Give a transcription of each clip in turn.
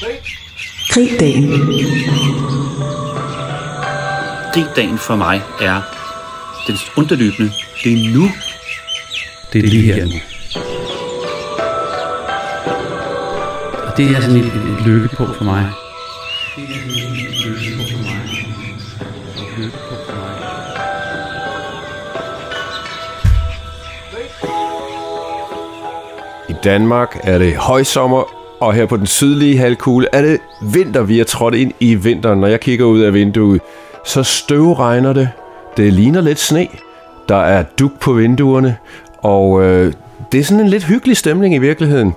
Grib dagen. Grib dagen for mig er den underløbende. Det er nu. Det er lige her nu. Og det er sådan et lykke på for mig. I Danmark er det højsommer, og her på den sydlige halvkugle er det vinter. Vi er trådt ind i vinteren. Når jeg kigger ud af vinduet, så støvregner det. Det ligner lidt sne. Der er dug på vinduerne, og det er sådan en lidt hyggelig stemning i virkeligheden.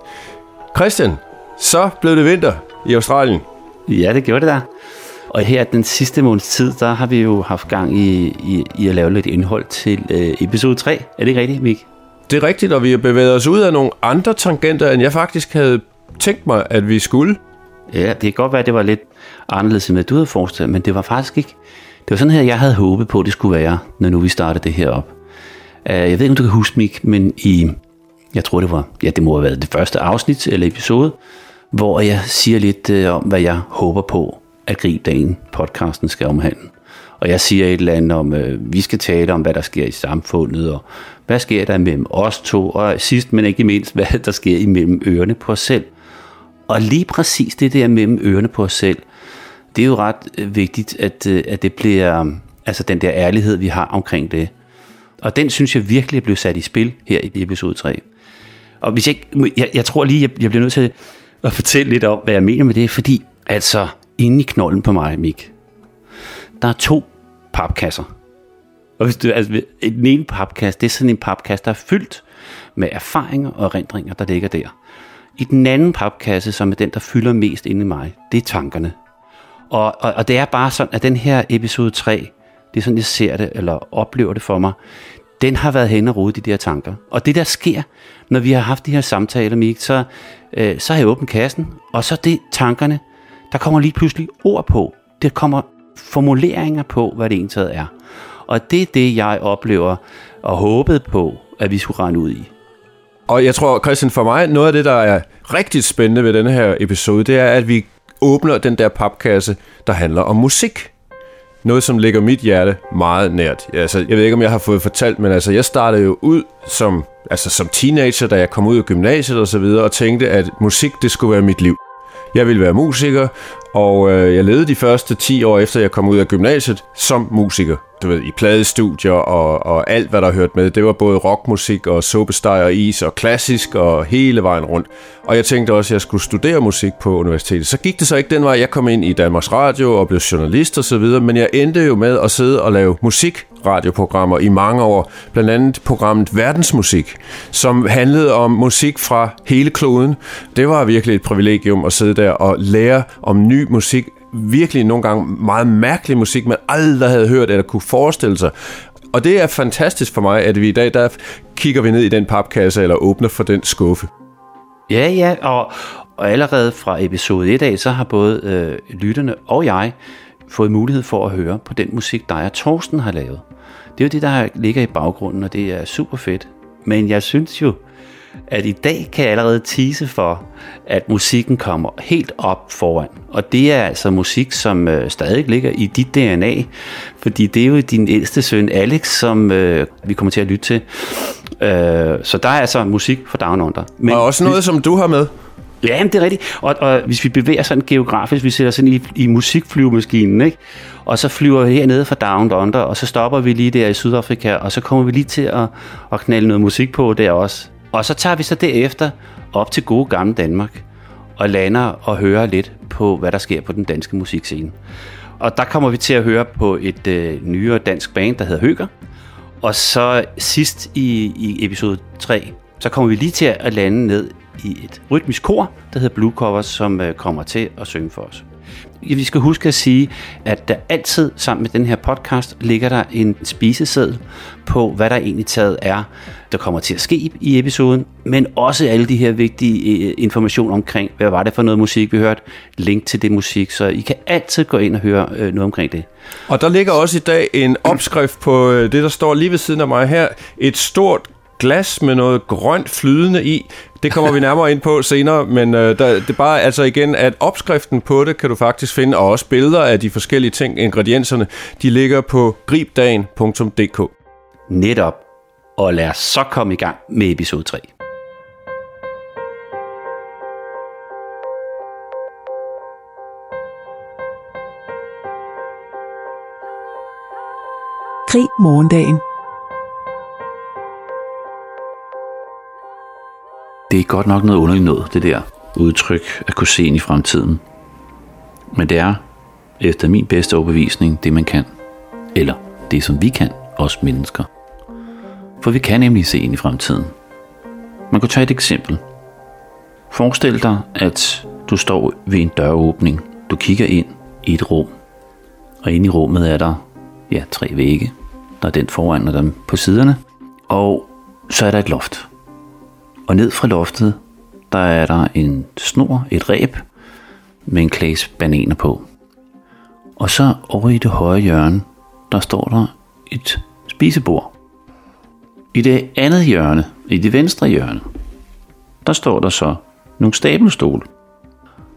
Christian, så blev det vinter i Australien. Ja, det gjorde det der. Og her den sidste måneds tid, der har vi jo haft gang i at lave lidt indhold til episode 3. Er det ikke rigtigt, Mik? Det er rigtigt, og vi har bevæget os ud af nogle andre tangenter, end jeg faktisk havde tænkt mig, at vi skulle. Ja, det kan godt være, at det var lidt anderledes, end du havde forestillet, men det var faktisk ikke. Det var sådan her, jeg havde håbet på, det skulle være, når nu vi startede det her op. Jeg ved ikke, om du kan huske, Mik, men jeg tror, det var, ja, det må have været det første afsnit eller episode, hvor jeg siger lidt om, hvad jeg håber på, at Grib dagen podcasten skal omhandle. Og jeg siger et eller andet om, vi skal tale om, hvad der sker i samfundet, og hvad sker der mellem os to, og sidst, men ikke mindst, hvad der sker imellem ørerne på os selv. Og lige præcis det der mellem ørerne på os selv, det er jo ret vigtigt, at det bliver, altså den der ærlighed, vi har omkring det. Og den synes jeg virkelig blev sat i spil her i episode 3. Og hvis jeg tror lige, jeg bliver nødt til at fortælle lidt om, hvad jeg mener med det, fordi altså inde i knolden på mig, Mik, der er 2 papkasser. Og hvis den ene papkasse, det er sådan en papkasse, der er fyldt med erfaringer og erindringer, der ligger der. I den anden papkasse, som er den, der fylder mest inde i mig, det er tankerne. Og det er bare sådan, at den her episode 3, det er sådan, jeg ser det, eller oplever det for mig, den har været hen og rodet i de her tanker. Og det, der sker, når vi har haft de her samtaler, Mik, så har jeg åbnet kassen, og så det tankerne, der kommer lige pludselig ord på. Der kommer formuleringer på, hvad det egentlig er. Og det er det, jeg oplever og håbede på, at vi skulle rende ud i. Og jeg tror, Christian, for mig, noget af det, der er rigtig spændende ved denne her episode, det er, at vi åbner den der papkasse, der handler om musik. Noget, som ligger mit hjerte meget nært. Altså, jeg ved ikke, om jeg har fået fortalt, men altså, jeg startede jo ud som teenager, da jeg kom ud af gymnasiet og så videre, og tænkte, at musik, det skulle være mit liv. Jeg ville være musiker, og jeg levede de første 10 år efter, jeg kom ud af gymnasiet, som musiker. Du ved, i pladestudier og alt, hvad der hørte med. Det var både rockmusik og soppesteg og is og klassisk og hele vejen rundt. Og jeg tænkte også, at jeg skulle studere musik på universitetet. Så gik det så ikke den vej. Jeg kom ind i Danmarks Radio og blev journalist og så videre, men jeg endte jo med at sidde og lave musikradioprogrammer i mange år. Blandt andet programmet Verdensmusik, som handlede om musik fra hele kloden. Det var virkelig et privilegium at sidde der og lære om ny musik. Virkelig nogle gange meget mærkelig musik, man aldrig havde hørt eller kunne forestille sig. Og det er fantastisk for mig, at vi i dag, der kigger vi ned i den papkasse eller åbner for den skuffe. Ja, og allerede fra episode 1 af, så har både lytterne og jeg fået mulighed for at høre på den musik, dig og Torsten har lavet. Det er jo det, der ligger i baggrunden, og det er super fedt. Men jeg synes jo, at i dag kan jeg allerede tease for, at musikken kommer helt op foran. Og det er altså musik, som stadig ligger i dit DNA, fordi det er jo din ældste søn Alex, som vi kommer til at lytte til. Så der er altså musik for Down Under. Men og også noget, som du har med. Ja, det er rigtigt. Og hvis vi bevæger sådan geografisk, vi sætter sådan i musikflyvemaskinen, ikke? Og så flyver vi hernede fra Down Under, og så stopper vi lige der i Sydafrika, og så kommer vi lige til at knalde noget musik på der også. Og så tager vi så derefter op til gode gamle Danmark og lander og hører lidt på, hvad der sker på den danske musikscene. Og der kommer vi til at høre på et nyere dansk band, der hedder Høger. Og så sidst i episode 3, så kommer vi lige til at lande ned i et rytmisk kor, der hedder Blue Covers, som kommer til at synge for os. Vi skal huske at sige, at der altid sammen med den her podcast ligger der en spiseseddel på, hvad der egentlig taget er, der kommer til at ske i episoden, men også alle de her vigtige informationer omkring, hvad var det for noget musik, vi hørte, link til det musik, så I kan altid gå ind og høre noget omkring det. Og der ligger også i dag en opskrift på det, der står lige ved siden af mig her, et stort glas med noget grønt flydende i, Det kommer vi nærmere ind på senere, men det er bare altså igen, at opskriften på det kan du faktisk finde, og også billeder af de forskellige ting, ingredienserne, de ligger på gribdagen.dk. Netop, og lad os så komme i gang med episode 3. Grib morgendagen. Det er godt nok noget underligt noget, det der udtryk at kunne se ind i fremtiden. Men det er, efter min bedste overbevisning, det man kan. Eller det, som vi kan, os mennesker. For vi kan nemlig se ind i fremtiden. Man kan tage et eksempel. Forestil dig, at du står ved en døråbning. Du kigger ind i et rum. Og inde i rummet er der, ja, 3 vægge. Der er den foran og dem på siderne. Og så er der et loft. Og ned fra loftet, der er der en snor, et reb, med en klase bananer på. Og så over i det højre hjørne, der står der et spisebord. I det andet hjørne, i det venstre hjørne, der står der så nogle stabelstole.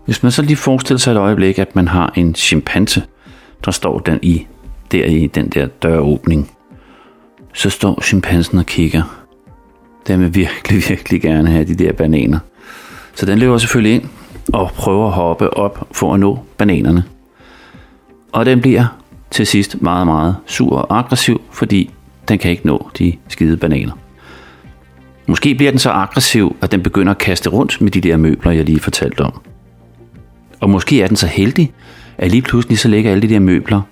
Hvis man så lige forestiller sig et øjeblik, at man har en chimpanse, der står der i den der døråbning, så står chimpansen og kigger. Den vil virkelig, virkelig gerne have de der bananer. Så den løber selvfølgelig ind og prøver at hoppe op for at nå bananerne. Og den bliver til sidst meget, meget sur og aggressiv, fordi den kan ikke nå de skide bananer. Måske bliver den så aggressiv, at den begynder at kaste rundt med de der møbler, jeg lige fortalte om. Og måske er den så heldig, at lige pludselig så ligger alle de der møbler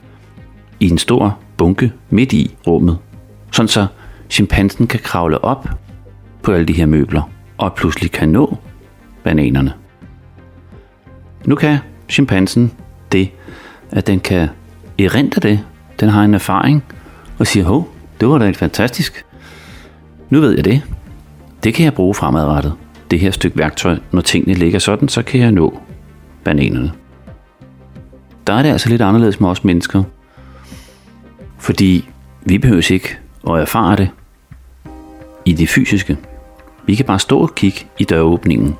i en stor bunke midt i rummet. Sådan så chimpansen kan kravle op på alle de her møbler, og pludselig kan nå bananerne. Nu kan chimpansen det, at den kan erindre det. Den har en erfaring, og siger, hov, det var da fantastisk. Nu ved jeg det. Det kan jeg bruge fremadrettet. Det her stykke værktøj, når tingene ligger sådan, så kan jeg nå bananerne. Der er det altså lidt anderledes med os mennesker. Fordi vi behøver ikke at erfare det i det fysiske. Vi kan bare stå og kigge i døråbningen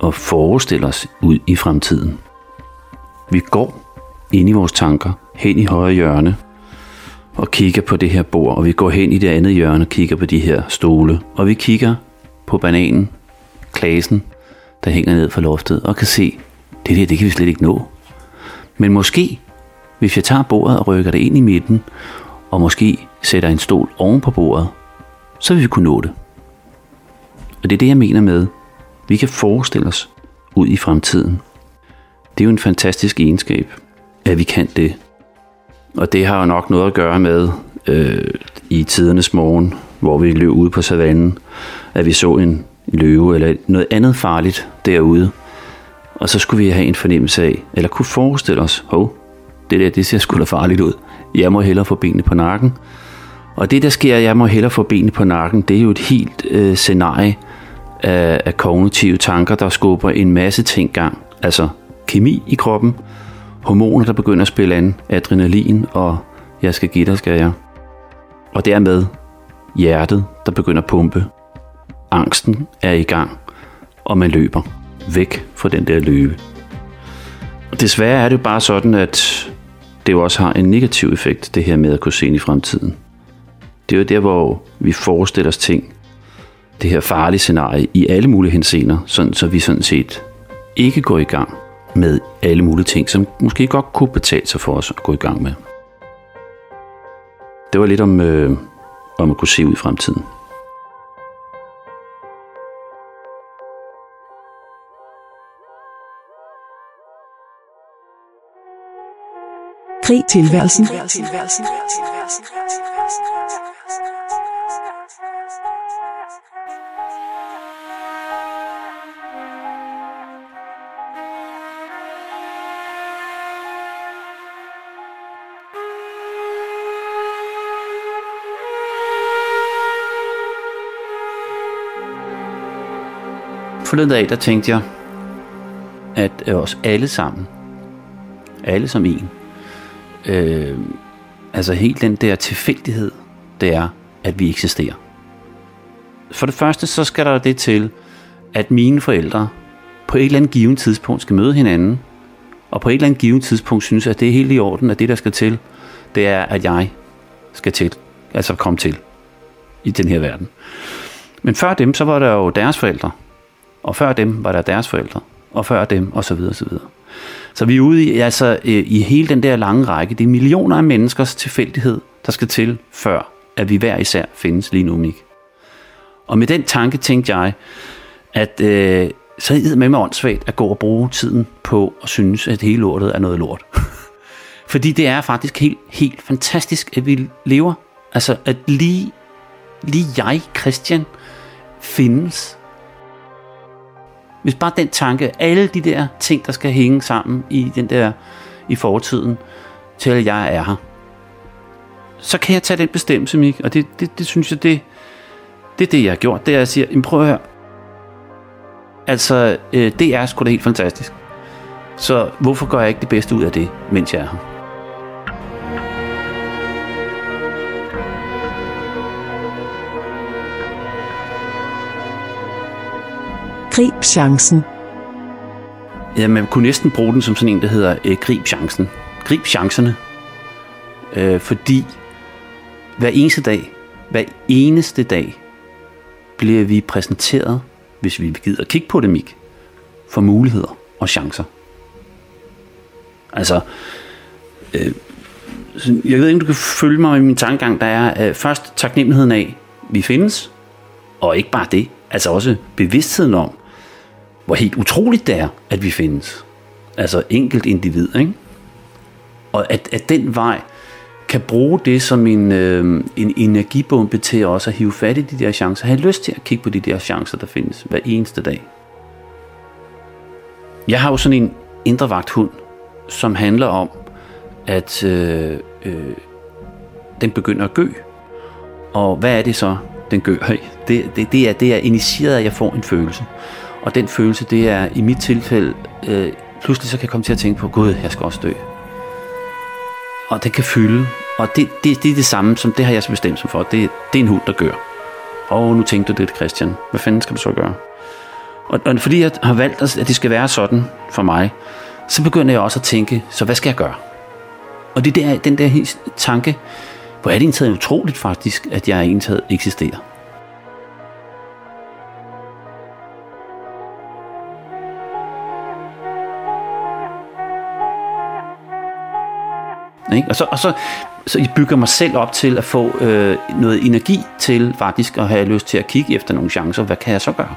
og forestille os ud i fremtiden. Vi går ind i vores tanker, hen i højre hjørne og kigger på det her bord, og vi går hen i det andet hjørne og kigger på de her stole, og vi kigger på bananen, klasen, der hænger ned fra loftet, og kan se, det der, det kan vi slet ikke nå. Men måske, hvis jeg tager bordet og rykker det ind i midten, og måske sætter en stol oven på bordet, så vil vi kunne nå det. Og det er det, jeg mener med, vi kan forestille os ud i fremtiden. Det er jo en fantastisk egenskab, at vi kan det. Og det har jo nok noget at gøre med i tidernes morgen, hvor vi løb ude på savannen, at vi så en løve eller noget andet farligt derude. Og så skulle vi have en fornemmelse af, eller kunne forestille os, hov, det der, det ser sgu da farligt ud. Jeg må hellere få benene på nakken. Og det, der sker, jeg må hellere få benene på nakken, det er jo et helt scenarie af kognitive tanker, der skubber en masse ting gang. Altså kemi i kroppen, hormoner, der begynder at spille an, adrenalin og jeg skal give dig, skal jeg. Og dermed hjertet, der begynder at pumpe. Angsten er i gang, og man løber væk fra den der løbe. Og desværre er det jo bare sådan, at det jo også har en negativ effekt, det her med at kunne se ind i fremtiden. Det er jo der, hvor vi forestiller os ting, det her farlige scenarie, i alle mulige henseender, sådan så vi sådan set ikke går i gang med alle mulige ting, som måske godt kunne betale sig for os at gå i gang med. Det var lidt om at kunne se ud i fremtiden. Grib tilværelsen. Forleden dag, der tænkte jeg, at os alle sammen, alle som en, altså helt den der tilfældighed, det er, at vi eksisterer. for det første så skal der det til, at mine forældre på et eller andet givet tidspunkt skal møde hinanden, og på et eller andet givet tidspunkt synes, at det er helt i orden, at det, der skal til, det er, at jeg skal til, altså komme til i den her verden. Men før dem, så var der jo deres forældre, og før dem var der deres forældre, og før dem, og så videre, og så videre. Så vi er ude i, altså, i hele den der lange række. Det er millioner af menneskers tilfældighed, der skal til, før at vi hver især findes lige nu, Mik. Og med den tanke tænkte jeg, at så er det med mig åndssvagt at gå og bruge tiden på at synes, at hele lortet er noget lort. Fordi det er faktisk helt, helt fantastisk, at vi lever. Altså, at lige jeg, Christian, findes. Hvis bare den tanke, alle de der ting, der skal hænge sammen i den der i fortiden, til at jeg er her, så kan jeg tage den bestemmelse, Mik. Og det synes jeg, det er det, jeg har gjort. Det er, jeg siger, prøv at høre. Altså, det er sgu da helt fantastisk. Så hvorfor gør jeg ikke det bedste ud af det, mens jeg er her? Grib chancen. Ja, man kunne næsten bruge den som sådan en, der hedder grib chancen. Grib chancerne. Fordi hver eneste dag, bliver vi præsenteret, hvis vi gider at kigge på det, Mik, for muligheder og chancer. Altså, jeg ved ikke, om du kan følge mig i min tankegang, der er først taknemmeligheden af, vi findes, og ikke bare det, altså også bevidstheden om, hvor helt utroligt det er, at vi findes. Altså enkelt individ, ikke? Og at den vej kan bruge det som en energibombe til også at hive fat i de der chancer. Have lyst til at kigge på de der chancer, der findes hver eneste dag. Jeg har jo sådan en indre vagthund, som handler om, at den begynder at gø. Og hvad er det så, den gør? Det er initieret, at jeg får en følelse. Og den følelse, det er i mit tilfælde, pludselig så kan jeg komme til at tænke på, gud, jeg skal også dø. Og den kan fylde, og det er det samme, som det har jeg så bestemt mig for. Det er en hund, der gør. Og nu tænkte du det, Christian. Hvad fanden skal du så gøre? Og fordi jeg har valgt, at det skal være sådan for mig, så begynder jeg også at tænke, så hvad skal jeg gøre? Og det er den der tanke, hvor er det egentlig utroligt faktisk, at jeg egentlig eksisterer. Ikke? Og så jeg bygger mig selv op til at få noget energi til faktisk at have lyst til at kigge efter nogle chancer. Hvad kan jeg så gøre?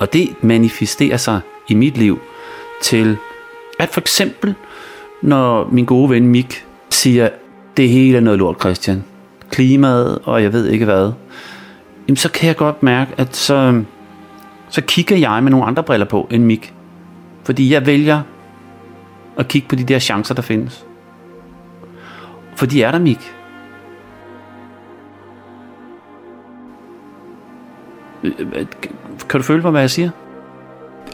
Og det manifesterer sig i mit liv til, at for eksempel, når min gode ven Mik siger, det hele er noget lort, Christian. Klimaet og jeg ved ikke hvad. Jamen, så kan jeg godt mærke, at så kigger jeg med nogle andre briller på end Mik. Fordi jeg vælger og kigge på de der chancer, der findes. For de er der, Mik. Kan du føle på, hvad jeg siger?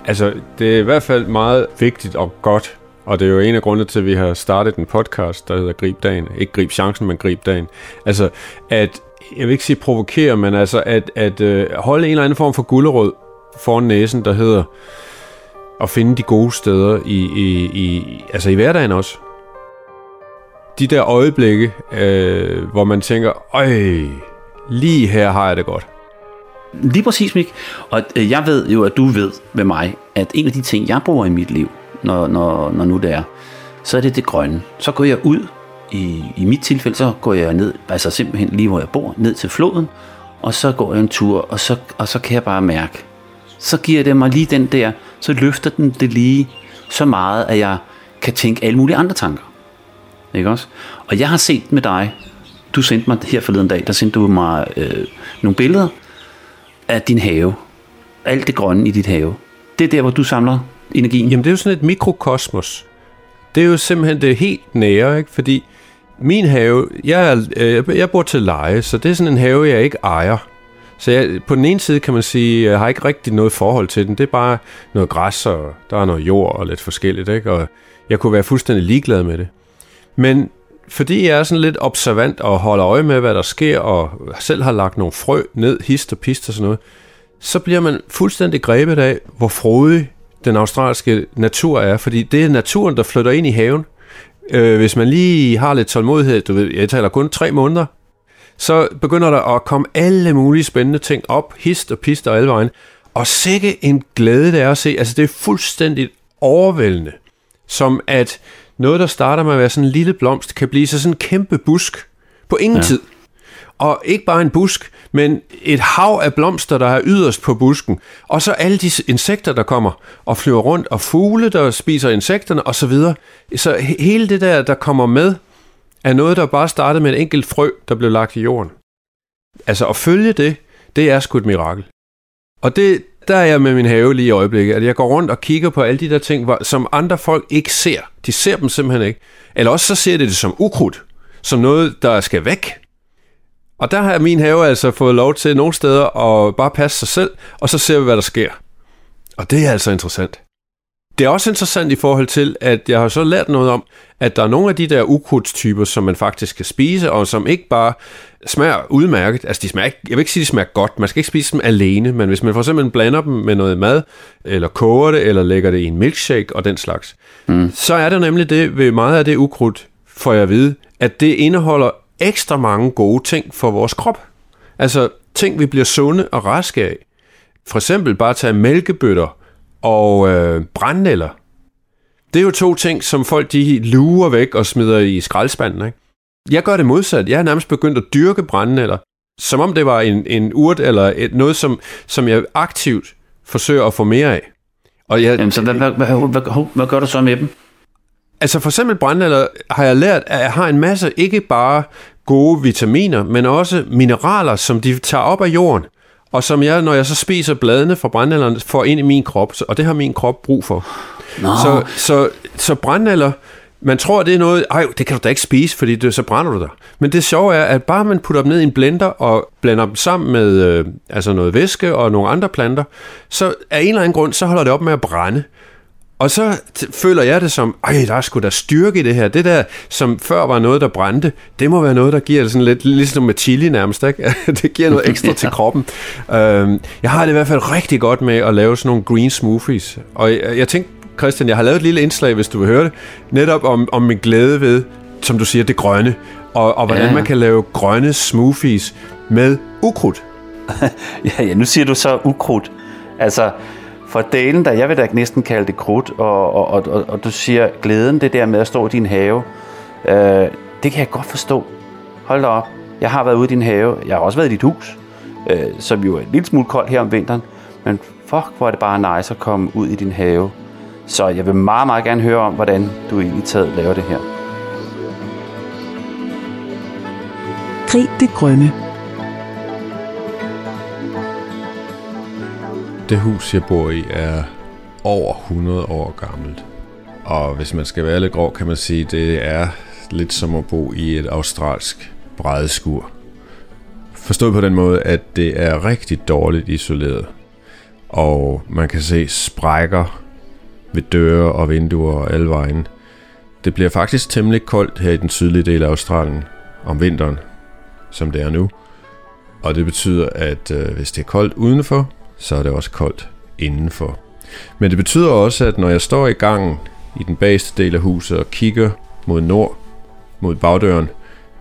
Altså, det er i hvert fald meget vigtigt og godt. Og det er jo en af grundene til, at vi har startet en podcast, der hedder Grib dagen. Ikke Grib chancen, men Grib dagen. Altså, at, jeg vil ikke sige provokere, men altså at holde en eller anden form for gulerod foran næsen, der hedder at finde de gode steder i hverdagen også. De der øjeblikke, hvor man tænker, lige her har jeg det godt. Lige præcis, Mik. Og jeg ved jo, at du ved med mig, at en af de ting, jeg bruger i mit liv, når nu det er, så er det grønne. Så går jeg ud, i mit tilfælde, så går jeg ned, altså simpelthen lige hvor jeg bor, ned til floden, og så går jeg en tur, og så kan jeg bare mærke, så giver det mig lige den der, så løfter den det lige så meget, at jeg kan tænke alle mulige andre tanker. Ikke også? Og jeg har set med dig, du sendte mig her forleden dag, der sendte du mig nogle billeder af din have. Alt det grønne i dit have. Det er der, hvor du samler energien. Jamen, det er jo sådan et mikrokosmos. Det er jo simpelthen det helt nære, ikke? Fordi min have, jeg bor til leje, så det er sådan en have, jeg ikke ejer. Så jeg, på den ene side kan man sige, jeg har ikke rigtig noget forhold til den. Det er bare noget græs, og der er noget jord og lidt forskelligt. Ikke? Og jeg kunne være fuldstændig ligeglad med det. Men fordi jeg er sådan lidt observant og holder øje med, hvad der sker, og selv har lagt nogle frø ned, hist og pist og sådan noget, så bliver man fuldstændig grebet af, hvor frodig den australske natur er, fordi det er naturen, der flytter ind i haven. Hvis man lige har lidt tålmodighed, du ved, jeg taler kun 3 måneder, så begynder der at komme alle mulige spændende ting op, hist og pist og alle vejen, og sikke en glæde det er at se, altså det er fuldstændig overvældende, som at noget, der starter med at være sådan en lille blomst, kan blive så sådan en kæmpe busk på ingen tid. Og ikke bare en busk, men et hav af blomster, der er yderst på busken. Og så alle de insekter, der kommer og flyver rundt, og fugle, der spiser insekterne osv. Så hele det der, der kommer med, er noget, der bare startede med en enkelt frø, der blev lagt i jorden. Altså at følge det, det er sgu et mirakel. Og det, der er jeg med min have lige i øjeblikket, at jeg går rundt og kigger på alle de der ting, som andre folk ikke ser. De ser dem simpelthen ikke. Eller også så ser de det som ukrudt, som noget, der skal væk. Og der har min have altså fået lov til nogle steder at bare passe sig selv, og så ser vi, hvad der sker. Og det er altså interessant. Det er også interessant i forhold til, at jeg har så lært noget om, at der er nogle af de der ukrudtstyper, som man faktisk kan spise, og som ikke bare smager udmærket. Altså, de smager ikke, jeg vil ikke sige, at de smager godt. Man skal ikke spise dem alene, men hvis man for eksempel blander dem med noget mad, eller koger det, eller lægger det i en milkshake og den slags, så er der nemlig det ved meget af det ukrudt, får jeg at vide, at det indeholder ekstra mange gode ting for vores krop. Altså ting, vi bliver sunde og raske af. For eksempel bare tage mælkebøtter og brændenælder. Det er jo 2 ting, som folk de luger væk og smider i skraldespanden, ikke? Jeg gør det modsat. Jeg har nærmest begyndt at dyrke brændenælder, som om det var en urt eller noget, som jeg aktivt forsøger at få mere af. Og jeg, jamen, så hvad gør du så med dem? Altså for eksempel brændenælder har jeg lært, at jeg har en masse ikke bare gode vitaminer, men også mineraler, som de tager op af jorden, og som jeg, når jeg så spiser bladene fra brændenælderne, får ind i min krop, og det har min krop brug for. No. Så brændenælder, man tror, det er noget, ej, det kan du da ikke spise, fordi så brænder du dig. Men det sjove er, at bare man putter dem ned i en blender og blander dem sammen med altså noget væske og nogle andre planter, så af en eller anden grund, så holder det op med at brænde. Og så føler jeg det som, ej, der er sgu da styrke i det her. Det der, som før var noget, der brændte, det må være noget, der giver det sådan lidt, ligesom med chili nærmest, ikke? Det giver noget ekstra til kroppen. Jeg har det i hvert fald rigtig godt med at lave sådan nogle green smoothies. Og jeg tænkte, Christian, jeg har lavet et lille indslag, hvis du vil høre det, netop om min glæde ved, som du siger, det grønne. Og hvordan man kan lave grønne smoothies med ukrudt. ja, nu siger du så ukrudt. Altså, for delen, der jeg vil da næsten kalde det krudt, og du siger, glæden, det der med at stå i din have, det kan jeg godt forstå. Hold da op, jeg har været ude i din have, jeg har også været i dit hus, som jo er en lille smule koldt her om vinteren, men fuck, hvor er det bare nice at komme ud i din have. Så jeg vil meget, meget gerne høre om, hvordan du egentlig taget laver det her. Grib det grønne. Det hus, jeg bor i, er over 100 år gammelt. Og hvis man skal være lidt grov, kan man sige, at det er lidt som at bo i et australsk brædeskur. Forstået på den måde, at det er rigtig dårligt isoleret. Og man kan se sprækker ved døre og vinduer og alle vejen. Det bliver faktisk temmelig koldt her i den sydlige del af Australien om vinteren, som det er nu. Og det betyder, at hvis det er koldt udenfor, så er det også koldt indenfor. Men det betyder også, at når jeg står i gangen i den bageste del af huset og kigger mod nord, mod bagdøren,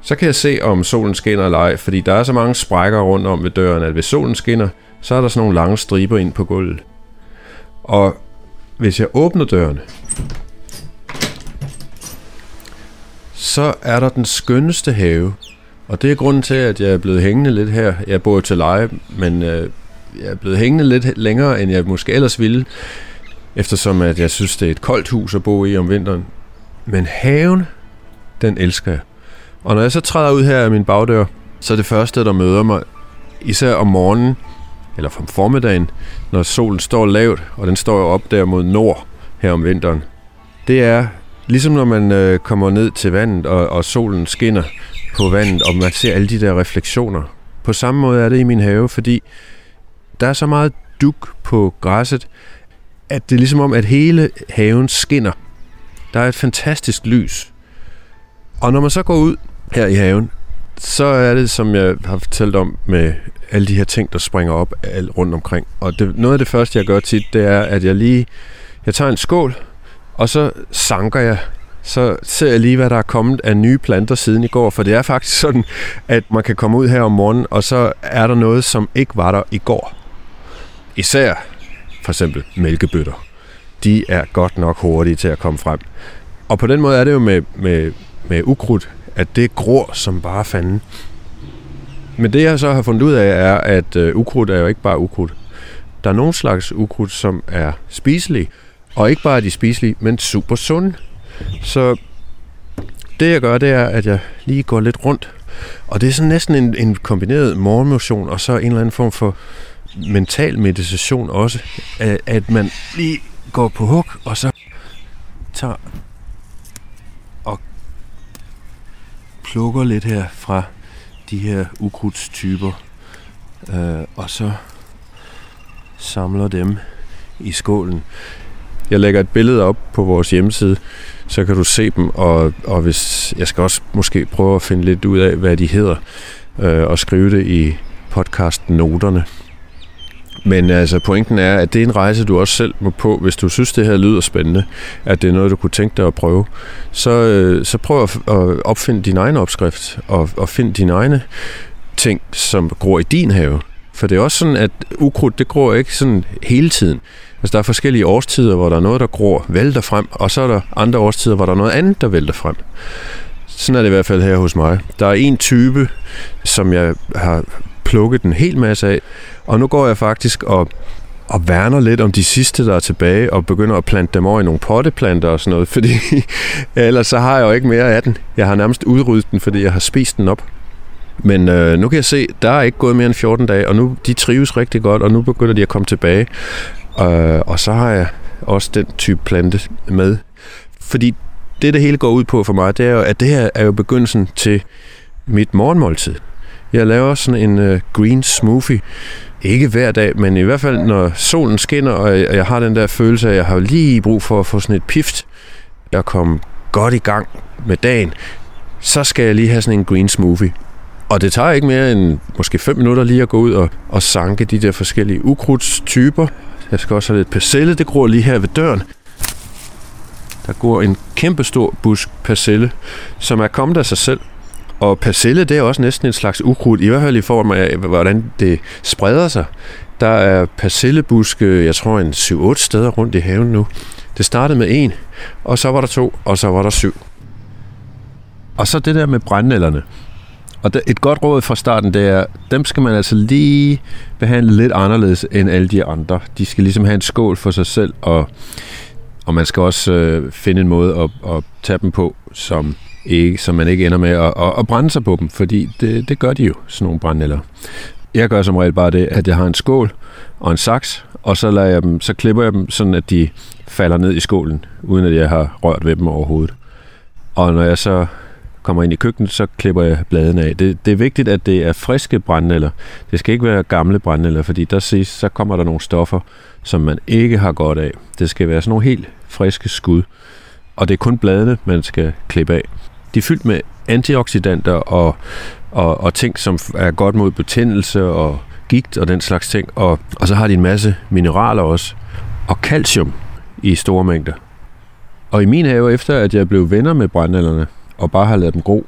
så kan jeg se, om solen skinner eller ej, fordi der er så mange sprækker rundt om ved døren, at hvis solen skinner, så er der sådan nogle lange striber ind på gulvet. Og hvis jeg åbner døren, så er der den skønneste have. Og det er grunden til, at jeg er blevet hængende lidt her. Jeg bor jo til leje, men jeg er blevet hængende lidt længere, end jeg måske ellers ville, eftersom at jeg synes, det er et koldt hus at bo i om vinteren. Men haven, den elsker jeg. Og når jeg så træder ud her af min bagdør, så er det første, der møder mig, især om morgenen, eller om formiddagen, når solen står lavt, og den står jo op der mod nord her om vinteren. Det er ligesom når man kommer ned til vandet, og solen skinner på vandet, og man ser alle de der refleksioner. På samme måde er det i min have, fordi der er så meget dug på græsset, at det er ligesom om, at hele haven skinner. Der er et fantastisk lys. Og når man så går ud her i haven, så er det, som jeg har fortalt om, med alle de her ting, der springer op alt rundt omkring. Og det, noget af det første, jeg gør tit, det er, at jeg tager en skål, og så sanker jeg. Så ser jeg lige, hvad der er kommet af nye planter siden i går. For det er faktisk sådan, at man kan komme ud her om morgenen, og så er der noget, som ikke var der i går. Især for eksempel mælkebøtter. De er godt nok hurtige til at komme frem. Og på den måde er det jo med ukrudt, at det gror som bare fanden. Men det, jeg så har fundet ud af, er, at ukrudt er jo ikke bare ukrudt. Der er nogle slags ukrudt, som er spiselige. Og ikke bare er de spiselige, men super sunde. Så det, jeg gør, det er, at jeg lige går lidt rundt. Og det er sådan næsten en kombineret morgenmotion, og så en eller anden form for mental meditation også. At man lige går på hug, og så tager og plukker lidt her fra de her ukrudtstyper, og så samler dem i skålen. Jeg lægger et billede op på vores hjemmeside, så kan du se dem, og hvis jeg skal også måske prøve at finde lidt ud af, hvad de hedder, og skrive det i podcastnoterne. Men altså, pointen er, at det er en rejse, du også selv må på, hvis du synes, det her lyder spændende, at det er noget, du kunne tænke dig at prøve. Så prøv at opfinde din egen opskrift, og find dine egne ting, som gror i din have. For det er også sådan, at ukrudt, det gror ikke sådan hele tiden. Altså, der er forskellige årstider, hvor der er noget, der gror, vælter frem, og så er der andre årstider, hvor der er noget andet, der vælter frem. Sådan er det i hvert fald her hos mig. Der er en type, som jeg har plukket en hel masse af, og nu går jeg faktisk og værner lidt om de sidste, der er tilbage, og begynder at plante dem over i nogle potteplanter og sådan noget, fordi ellers så har jeg jo ikke mere af den. Jeg har nærmest udryddet den, fordi jeg har spist den op. Men nu kan jeg se, der er ikke gået mere end 14 dage, og nu de trives rigtig godt, og nu begynder de at komme tilbage. Og så har jeg også den type plante med. Fordi det hele går ud på for mig, det er jo, at det her er jo begyndelsen til mit morgenmåltid. Jeg laver sådan en green smoothie. Ikke hver dag, men i hvert fald når solen skinner, og jeg har den der følelse af, at jeg har lige brug for at få sådan et pift. Jeg kom godt i gang med dagen. Så skal jeg lige have sådan en green smoothie. Og det tager ikke mere end måske 5 minutter lige at gå ud og sanke de der forskellige ukrudtstyper. Jeg skal også have lidt persille, det gror lige her ved døren. Der går en kæmpestor busk persille, som er kommet af sig selv. Og persille, det er også næsten en slags ukrudt, i hvert fald i form af, hvordan det spreder sig. Der er persillebuske, jeg tror, en 7-8 steder rundt i haven nu. Det startede med 1, og så var der 2, og så var der 7. Og så det der med brændnælderne. Og et godt råd fra starten, det er, dem skal man altså lige behandle lidt anderledes end alle de andre. De skal ligesom have en skål for sig selv, og man skal også finde en måde at tage dem på, så man ikke ender med at brænde sig på dem, fordi det gør de jo, sådan nogle brændnælder. Jeg gør som regel bare det, at jeg har en skål og en saks, og så klipper jeg dem, sådan at de falder ned i skålen, uden at jeg har rørt ved dem overhovedet. Og når jeg så kommer ind i køkkenet, så klipper jeg bladene af. Det er vigtigt, at det er friske brændnælder. Det skal ikke være gamle brændnælder, fordi så kommer der nogle stoffer, som man ikke har godt af. Det skal være sådan nogle helt friske skud. Og det er kun bladene, man skal klippe af. De er fyldt med antioxidanter og ting, som er godt mod betændelse og gigt og den slags ting. Og så har de en masse mineraler også. Og calcium i store mængder. Og i min have, efter at jeg blev venner med brændnælderne, og bare har ladet dem gro,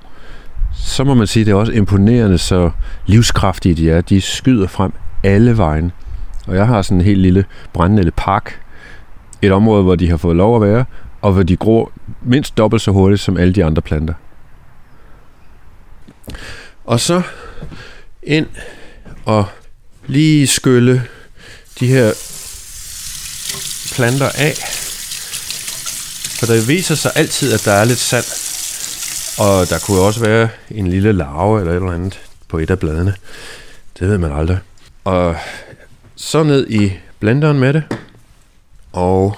så må man sige, at det er også imponerende, så livskraftige de er. De skyder frem alle vejen. Og jeg har sådan en helt lille brændnældepark. Et område, hvor de har fået lov at være, og hvor de gror mindst dobbelt så hurtigt som alle de andre planter. Og så ind og lige skylle de her planter af. For der viser sig altid, at der er lidt sand. Og der kunne også være en lille larve eller et eller andet på et af bladene. Det ved man aldrig. Og så ned i blenderen med det. Og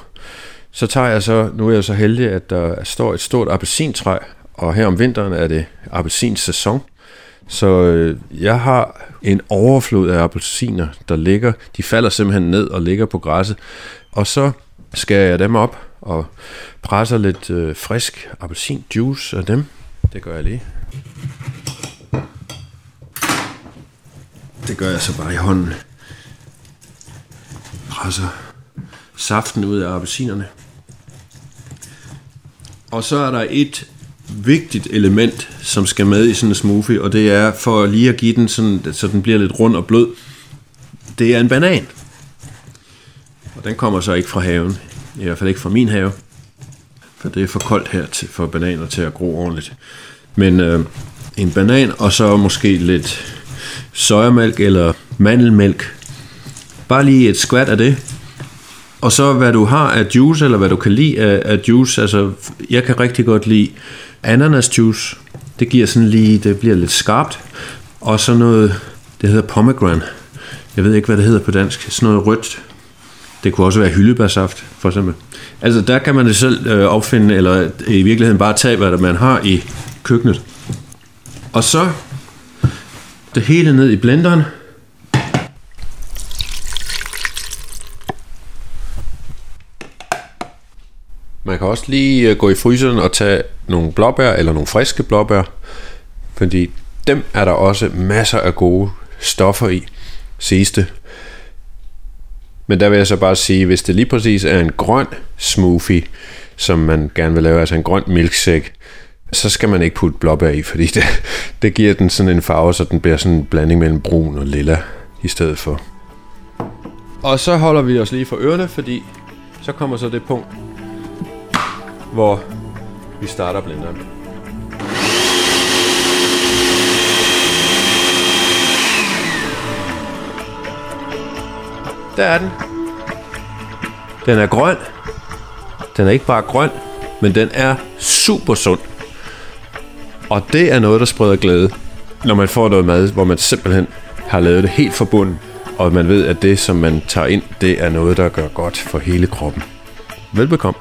så tager jeg så, nu er jeg så heldig, at der står et stort appelsintræ. Og her om vinteren er det appelsinsæson. Så jeg har en overflod af appelsiner, der ligger. De falder simpelthen ned og ligger på græsset. Og så skærer jeg dem op og presser lidt frisk appelsinjuice af dem. Det gør jeg lige. Det gør jeg så bare i hånden. Presser saften ud af appelsinerne. Og så er der et vigtigt element, som skal med i sådan en smoothie, og det er for lige at give den sådan, så den bliver lidt rund og blød. Det er en banan. Og den kommer så ikke fra haven. I hvert fald ikke fra min have. For det er for koldt her for bananer til at gro ordentligt. Men en banan, og så måske lidt sojamælk eller mandelmælk. Bare lige et skvat af det. Og så hvad du har af juice, eller hvad du kan lide af juice. Altså, jeg kan rigtig godt lide ananasjuice. Det giver sådan lige, det bliver lidt skarpt. Og så noget, det hedder pomegranate. Jeg ved ikke, hvad det hedder på dansk. Sådan noget rødt. Det kunne også være hyldebærsaft, for eksempel. Altså, der kan man det selv opfinde, eller i virkeligheden bare tage, hvad man har i køkkenet. Og så det hele ned i blenderen. Man kan også lige gå i fryseren og tage nogle blåbær, eller nogle friske blåbær, fordi dem er der også masser af gode stoffer i, siges det. Men der vil jeg så bare sige, hvis det lige præcis er en grøn smoothie, som man gerne vil lave, altså en grøn milkshake, så skal man ikke putte blåbær i, fordi det giver den sådan en farve, så den bliver sådan en blanding mellem brun og lilla i stedet for. Og så holder vi os lige for ørerne, fordi så kommer så det punkt, hvor vi starter blenderen. Der er den. Den er grøn. Den er ikke bare grøn, men den er super sund. Og det er noget, der spreder glæde, når man får noget mad, hvor man simpelthen har lavet det helt fra bunden, og man ved, at det, som man tager ind, det er noget, der gør godt for hele kroppen. Velbekomme.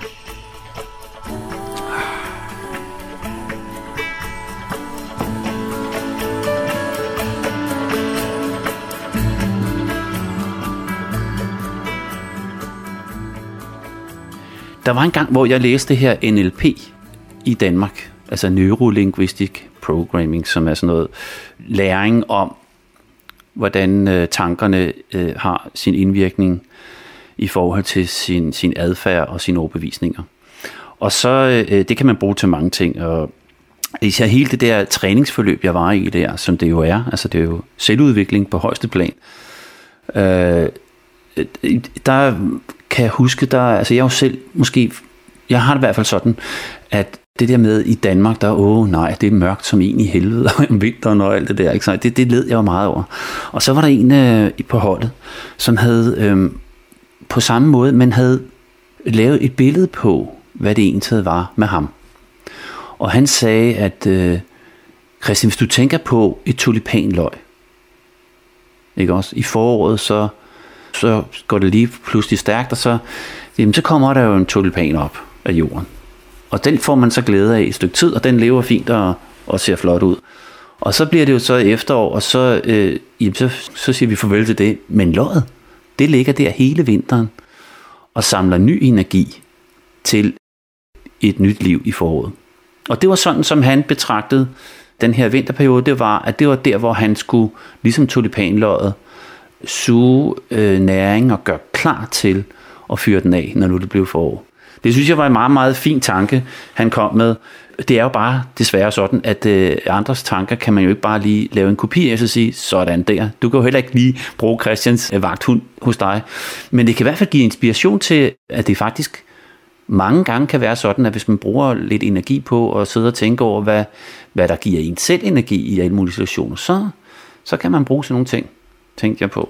Der var en gang, hvor jeg læste her NLP i Danmark, altså neurolinguistic programming, som er sådan noget læring om, hvordan tankerne har sin indvirkning i forhold til sin adfærd og sine overbevisninger. Og så det kan man bruge til mange ting, og især hele det der træningsforløb, jeg var i der, som det jo er, altså det er jo selvudvikling på højeste plan, der kan jeg huske, altså jeg jo selv måske, jeg har det i hvert fald sådan, at det der med i Danmark, der nej, det er mørkt som en i helvede, og om vinteren og alt det der, ikke? Så det led jeg jo meget over. Og så var der en på holdet, som havde på samme måde, man havde lavet et billede på, hvad det egentlig var med ham. Og han sagde, at Christian, hvis du tænker på et tulipanløg, ikke også, i foråret, så går det lige pludselig stærkt, og så kommer der jo en tulipan op af jorden. Og den får man så glæde af et stykke tid, og den lever fint og ser flot ud. Og så bliver det jo så efterår, og så siger vi farvel til det. Men løget, det ligger der hele vinteren og samler ny energi til et nyt liv i foråret. Og det var sådan, som han betragtede den her vinterperiode, det var, at det var der, hvor han skulle, ligesom tulipanløget, suge næring og gøre klar til at fyre den af, når nu det blev forår. Det synes jeg var en meget, meget fin tanke, han kom med. Det er jo bare desværre sådan, at andres tanker kan man jo ikke bare lige lave en kopi af, og så sige, sådan der. Du kan jo heller ikke lige bruge Christians vagthund hos dig. Men det kan i hvert fald give inspiration til, at det faktisk mange gange kan være sådan, at hvis man bruger lidt energi på at sidde og tænke over, hvad der giver en selv energi i alle mulige situationer, så kan man bruge sådan nogle ting. Tænkte jeg på.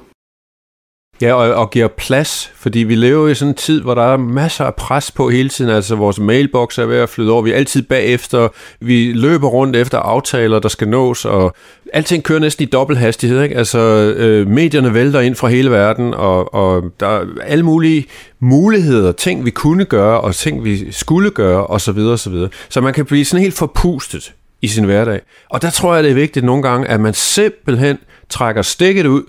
Ja, og giver plads, fordi vi lever i sådan en tid, hvor der er masser af pres på hele tiden, altså vores mailbox er ved at flyde over, vi er altid bagefter, vi løber rundt efter aftaler, der skal nås, og alting kører næsten i dobbelt hastighed, ikke? Altså medierne vælter ind fra hele verden, og der er alle mulige muligheder, ting vi kunne gøre, og ting vi skulle gøre, osv. osv. Så man kan blive sådan helt forpustet i sin hverdag. Og der tror jeg, det er vigtigt nogle gange, at man simpelthen trækker stikket ud,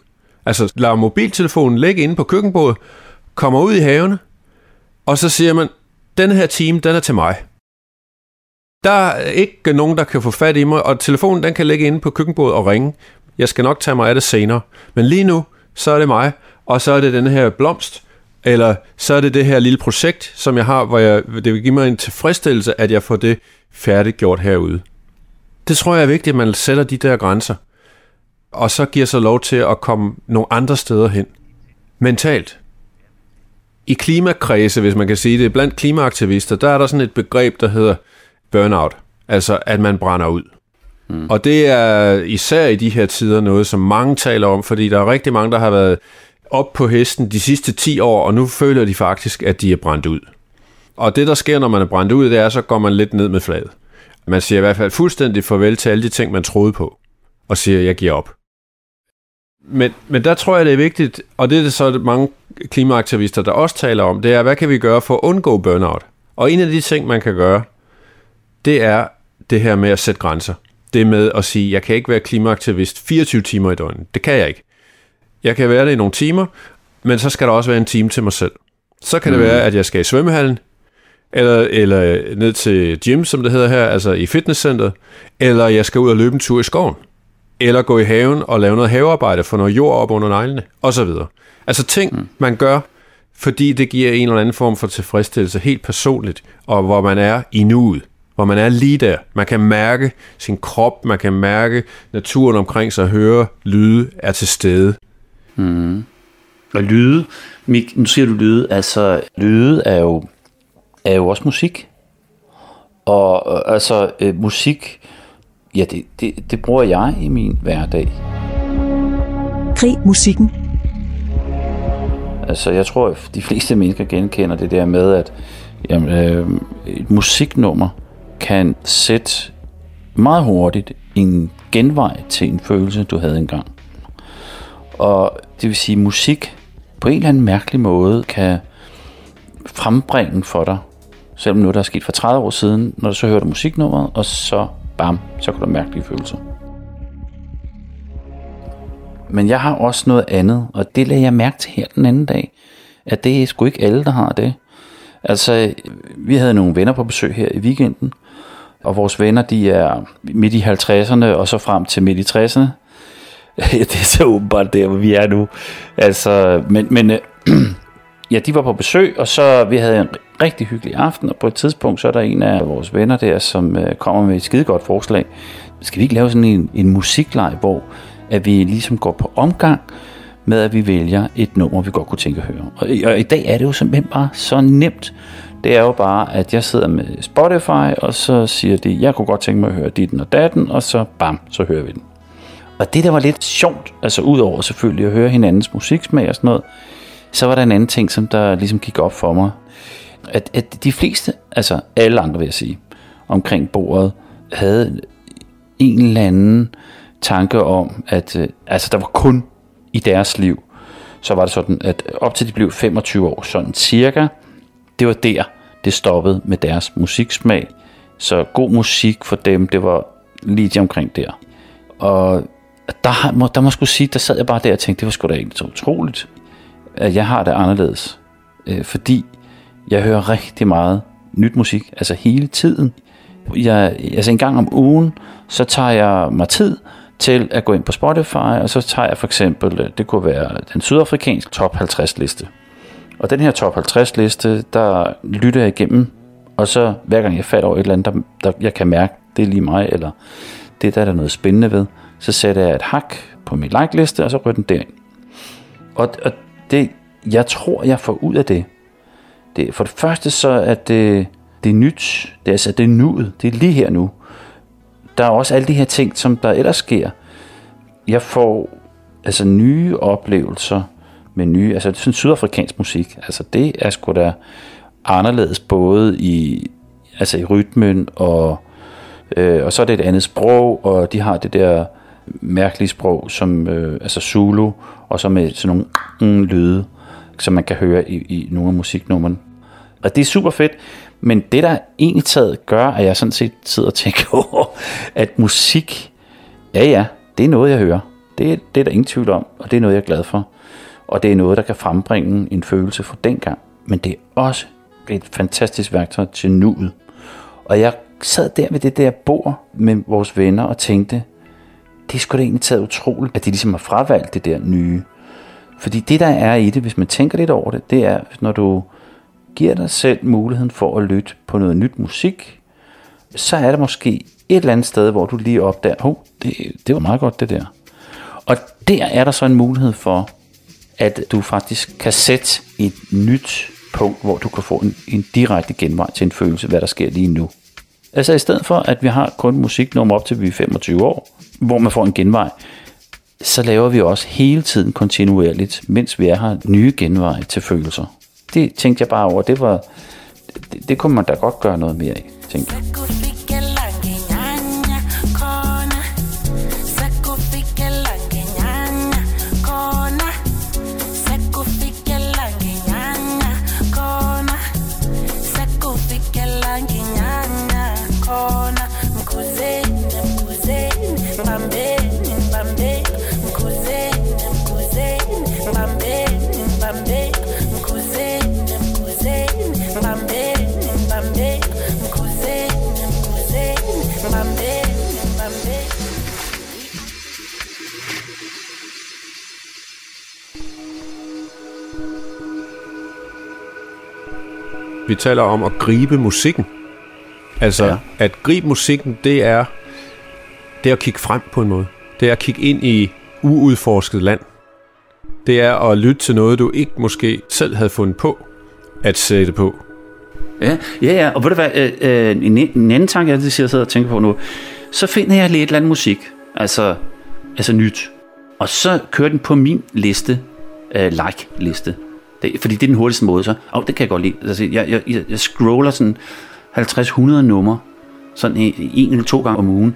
altså lader mobiltelefonen ligge inde på køkkenbordet, kommer ud i haven, og så siger man, den her time, den er til mig. Der er ikke nogen, der kan få fat i mig, og telefonen den kan ligge inde på køkkenbordet og ringe. Jeg skal nok tage mig af det senere. Men lige nu, så er det mig, og så er det den her blomst, eller så er det det her lille projekt, som jeg har, hvor det vil give mig en tilfredsstillelse, at jeg får det færdiggjort herude. Det tror jeg er vigtigt, at man sætter de der grænser, og så giver sig lov til at komme nogle andre steder hen. Mentalt. I klimakredse, hvis man kan sige det, blandt klimaaktivister, der er der sådan et begreb, der hedder burnout. Altså, at man brænder ud. Mm. Og det er især i de her tider noget, som mange taler om, fordi der er rigtig mange, der har været op på hesten de sidste 10 år, og nu føler de faktisk, at de er brændt ud. Og det, der sker, når man er brændt ud, det er, så går man lidt ned med flaget. Man siger i hvert fald fuldstændig farvel til alle de ting, man troede på, og siger, jeg giver op. Men der tror jeg, det er vigtigt, og det er det så mange klimaaktivister, der også taler om, det er, hvad kan vi gøre for at undgå burnout? Og en af de ting, man kan gøre, det er det her med at sætte grænser. Det med at sige, jeg kan ikke være klimaaktivist 24 timer i døgnet. Det kan jeg ikke. Jeg kan være det i nogle timer, men så skal der også være en time til mig selv. Så kan det være, at jeg skal i svømmehallen, eller ned til gym, som det hedder her, altså i fitnesscenteret, eller jeg skal ud og løbe en tur i skoven, eller gå i haven og lave noget havearbejde, få noget jord op under neglene, osv. Altså ting, man gør, fordi det giver en eller anden form for tilfredsstillelse, helt personligt, og hvor man er i nuet, hvor man er lige der. Man kan mærke sin krop, man kan mærke naturen omkring sig, høre, lyde er til stede. Mm. Og lyde, Mik, nu siger du lyde, altså lyde er jo også musik. Og altså musik, ja, det bruger jeg i min hverdag. Grib musikken. Altså jeg tror, de fleste mennesker genkender det der med, at jamen, et musiknummer kan sætte meget hurtigt en genvej til en følelse, du havde engang. Og det vil sige, at musik på en eller anden mærkelig måde kan frembringe for dig, selvom noget, der er sket for 30 år siden, når du så hører du musiknummeret, og så bam, så kan du mærke de følelser. Men jeg har også noget andet, og det lagde jeg mærke til her den anden dag, at det er sgu ikke alle, der har det. Altså, vi havde nogle venner på besøg her i weekenden, og vores venner, de er midt i 50'erne, og så frem til midt i 60'erne. Det er så åbenbart der, hvor vi er nu. Altså, men ja, de var på besøg, og så vi havde en rigtig hyggelig aften, og på et tidspunkt, så er der en af vores venner der, som kommer med et skidegodt forslag. Skal vi ikke lave sådan en musikleg, hvor at vi ligesom går på omgang med, at vi vælger et nummer, vi godt kunne tænke at høre. Og i dag er det jo simpelthen bare så nemt. Det er jo bare, at jeg sidder med Spotify, og så siger de, jeg kunne godt tænke mig at høre ditten og datten, og så bam, så hører vi den. Og det, der var lidt sjovt, altså udover selvfølgelig at høre hinandens musiksmag og sådan noget, så var der en anden ting, som der ligesom gik op for mig. At de fleste, altså alle andre vil jeg sige, omkring bordet, havde en eller anden tanke om, at altså der var kun i deres liv, så var det sådan, at op til de blev 25 år, sådan cirka, det var der, det stoppede med deres musiksmag. Så god musik for dem, det var lige omkring der. Og der må sgu sige, der sad jeg bare der og tænkte, det var sgu da egentlig så utroligt, at jeg har det anderledes. Fordi jeg hører rigtig meget nyt musik, altså hele tiden. Altså en gang om ugen, så tager jeg mig tid til at gå ind på Spotify, og så tager jeg for eksempel, det kunne være den sydafrikanske top 50 liste. Og den her top 50 liste, der lytter jeg igennem, og så hver gang jeg falder over et eller andet, der jeg kan mærke, det er lige mig, eller det der er noget spændende ved, så sætter jeg et hak på min like-liste, og så ryger den derind. Og det, jeg tror, jeg får ud af det for det første så, at det er nyt, det er, altså, det er nuet, det er lige her nu. Der er også alle de her ting, som der ellers sker. Jeg får altså nye oplevelser med nye, altså det er sådan sydafrikansk musik, altså det er sgu da anderledes både i rytmen og så er det et andet sprog, og de har det der mærkelige sprog, som altså Zulu, og så med sådan nogle lyde, som man kan høre i nogle af musiknummerne. Og det er super fedt, men det der egentlig taget gør, at jeg sådan set sidder og tænker at musik, ja, det er noget jeg hører. Det er der ingen tvivl om, og det er noget jeg er glad for. Og det er noget, der kan frembringe en følelse fra dengang. Men det er også et fantastisk værktøj til nuet. Og jeg sad der ved det der bord med vores venner og tænkte, det er sgu da egentlig taget utroligt, at de ligesom har fravalgt det der nye. Fordi det der er i det, hvis man tænker lidt over det, det er, når du giver dig selv muligheden for at lytte på noget nyt musik, så er der måske et eller andet sted, hvor du lige opdager, det var meget godt det der. Og der er der så en mulighed for, at du faktisk kan sætte et nyt punkt, hvor du kan få en direkte genvej til en følelse, hvad der sker lige nu. Altså i stedet for, at vi har kun musiknummer op til vi er 25 år, hvor man får en genvej, så laver vi også hele tiden kontinuerligt, mens vi har nye genveje til følelser. Det tænkte jeg bare over, det kunne man da godt gøre noget mere af, tænkte jeg. Vi taler om at gribe musikken. Altså, ja. At gribe musikken, det er at kigge frem på en måde. Det er at kigge ind i uudforsket land. Det er at lytte til noget, du ikke måske selv havde fundet på at sætte på. Ja. Og ved du hvad, en anden tanke, jeg altid sidder og tænker på nu, så finder jeg lige et eller andet musik, altså nyt. Og så kører den på min liste, like-liste. Fordi det er den hurtigste måde, så det kan jeg godt lide. Altså, jeg scroller sådan 50-100 numre, sådan en eller to gange om ugen.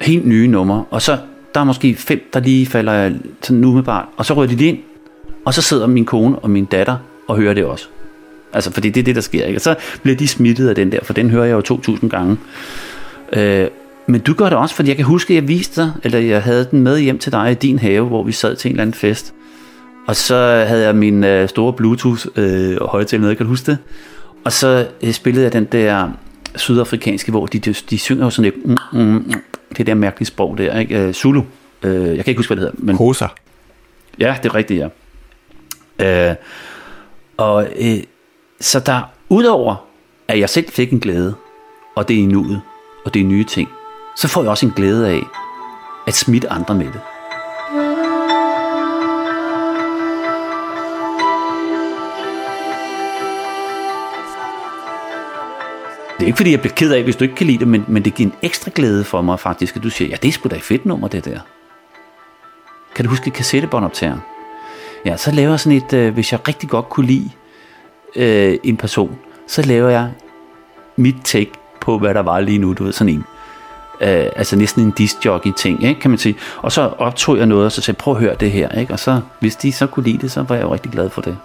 Helt nye numre, og så der er måske 5, der lige falder sådan umiddelbart, og så rører de ind, og så sidder min kone og min datter og hører det også. Altså, fordi det er det, der sker, ikke? Og så bliver de smittet af den der, for den hører jeg jo 2.000 gange. Men du gør det også, fordi jeg kan huske, at jeg viste dig, eller jeg havde den med hjem til dig i din have, hvor vi sad til en eller anden fest. Og så havde jeg min store Bluetooth højttaler med, kan du huske det? Og så spillede jeg den der sydafrikanske, hvor de synger jo sådan lidt, det der mærkelige sprog der, ikke? Zulu. Jeg kan ikke huske, hvad det hedder. Men Kosa. Ja, det er rigtigt, ja. Så der, udover at jeg selv fik en glæde, og det er i nuet, og det er nye ting, så får jeg også en glæde af at smitte andre med det. Det er ikke fordi, jeg bliver ked af, hvis du ikke kan lide det, men det giver en ekstra glæde for mig faktisk, at du siger, ja, det er sgu da et fedt nummer, det der. Kan du huske kassettebåndoptageren? Ja, så laver jeg sådan et, hvis jeg rigtig godt kunne lide en person, så laver jeg mit take på, hvad der var lige nu, du ved, sådan en. Altså næsten en disc-jockey-ting, ikke, kan man sige. Og så optog jeg noget, og så sagde, prøv at høre det her, ikke? Og så, hvis de så kunne lide det, så var jeg jo rigtig glad for det.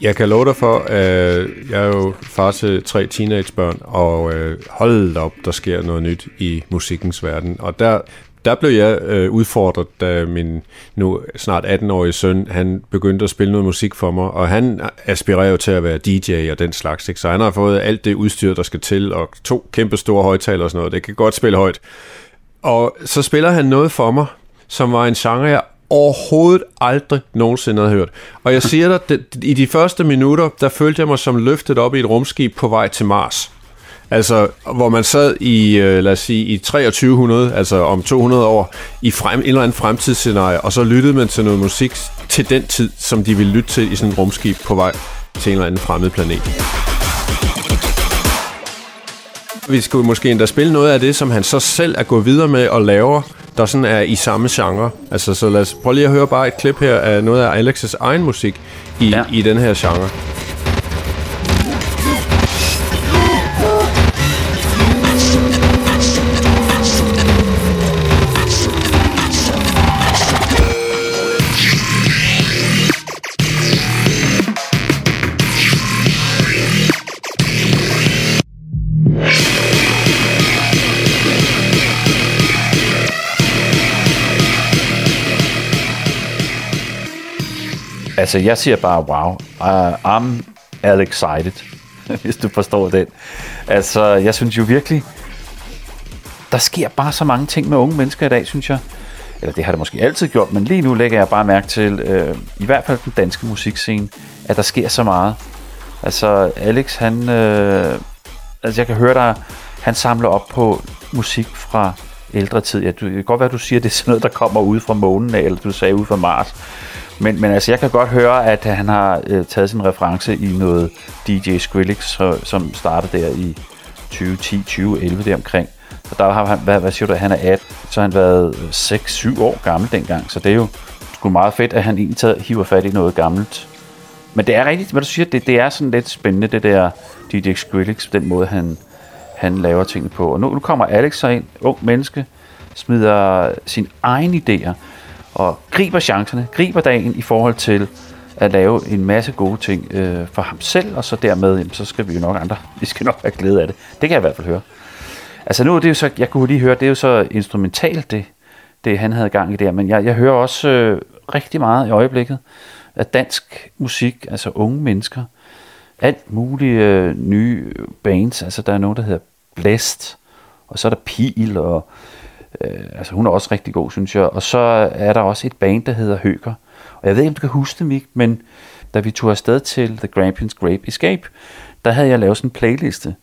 Jeg kan love dig for, jeg er jo far til 3 teenagebørn, og hold op, der sker noget nyt i musikkens verden. Og der blev jeg udfordret, da min nu snart 18-årige søn, han begyndte at spille noget musik for mig, og han aspirerer jo til at være DJ og den slags, ikke? Så han har fået alt det udstyr, der skal til, og 2 kæmpe store højttalere og sådan noget, det kan godt spille højt. Og så spiller han noget for mig, som var en genre, jeg overhovedet aldrig nogensinde havde hørt. Og jeg siger dig, i de første minutter, der følte jeg mig som løftet op i et rumskib på vej til Mars. Altså, hvor man sad i, lad os sige, i 2300, altså om 200 år, i en eller anden fremtidsscenarie, og så lyttede man til noget musik til den tid, som de ville lytte til i sådan et rumskib på vej til en eller anden fremmed planet. Vi skulle måske endda spille noget af det, som han så selv er gået videre med og laver, der sådan er i samme genre. Altså, så lad os prøve lige at høre bare et klip her af noget af Alex's egen musik i den her genre. Altså, jeg siger bare, wow. I'm Alex excited, hvis du forstår den. Altså, jeg synes jo virkelig, der sker bare så mange ting med unge mennesker i dag, synes jeg. Eller det har det måske altid gjort, men lige nu lægger jeg bare mærke til, i hvert fald den danske musikscene, at der sker så meget. Altså, Alex, han... jeg kan høre dig, han samler op på musik fra ældre tid. Ja, det kan godt være, du siger, det er sådan noget, der kommer ude fra månen, eller du sagde ude fra Mars. Men altså, jeg kan godt høre, at han har taget sin reference i noget DJ Skrillex, som startede der i 2010, 2011 deromkring. Så der har han, hvad siger du, han er 18, så har han været 6-7 år gammel dengang. Så det er jo sgu meget fedt, at han egentlig hiver fat i noget gammelt. Men det er rigtigt, hvad du siger, det er sådan lidt spændende, det der DJ Skrillex, den måde, han laver tingene på. Og nu kommer Alex så ind, ung menneske, smider sine egne idéer og griber chancerne, griber dagen i forhold til at lave en masse gode ting for ham selv, og så dermed, jamen, så skal vi jo nok andre, vi skal nok have glæde af det. Det kan jeg i hvert fald høre. Altså nu er det jo så, jeg kunne lige høre, det er jo så instrumentalt, det han havde gang i der, men jeg hører også rigtig meget i øjeblikket af dansk musik, altså unge mennesker, alt mulige nye bands, altså der er nogen, der hedder Blæst, og så er der Pil, og altså hun er også rigtig god, synes jeg, og så er der også et band, der hedder Høger, og jeg ved ikke, om du kan huske det, Mik, men da vi tog afsted til The Grampians Grape Escape, der havde jeg lavet sådan en playliste,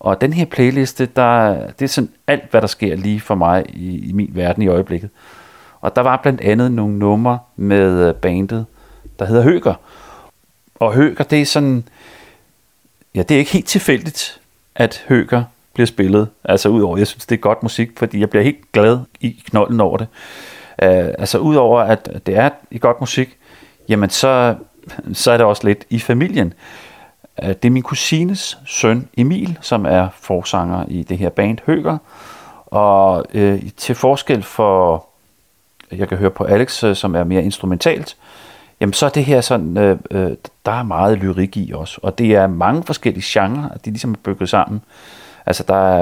og den her playliste, det er sådan alt, hvad der sker lige for mig i min verden i øjeblikket, og der var blandt andet nogle numre med bandet, der hedder Høger. Og Høger, det er sådan... Ja, det er ikke helt tilfældigt, at Høger bliver spillet. Altså udover, jeg synes, det er godt musik, fordi jeg bliver helt glad i knolden over det. Altså udover, at det er i godt musik, jamen så er det også lidt i familien. Det er min kusines søn Emil, som er forsanger i det her band Høger. Og til forskel for... Jeg kan høre på Alex, som er mere instrumentalt. Jamen så er det her sådan, der er meget lyrik i også, og det er mange forskellige genrer, de ligesom er bygget sammen. Altså der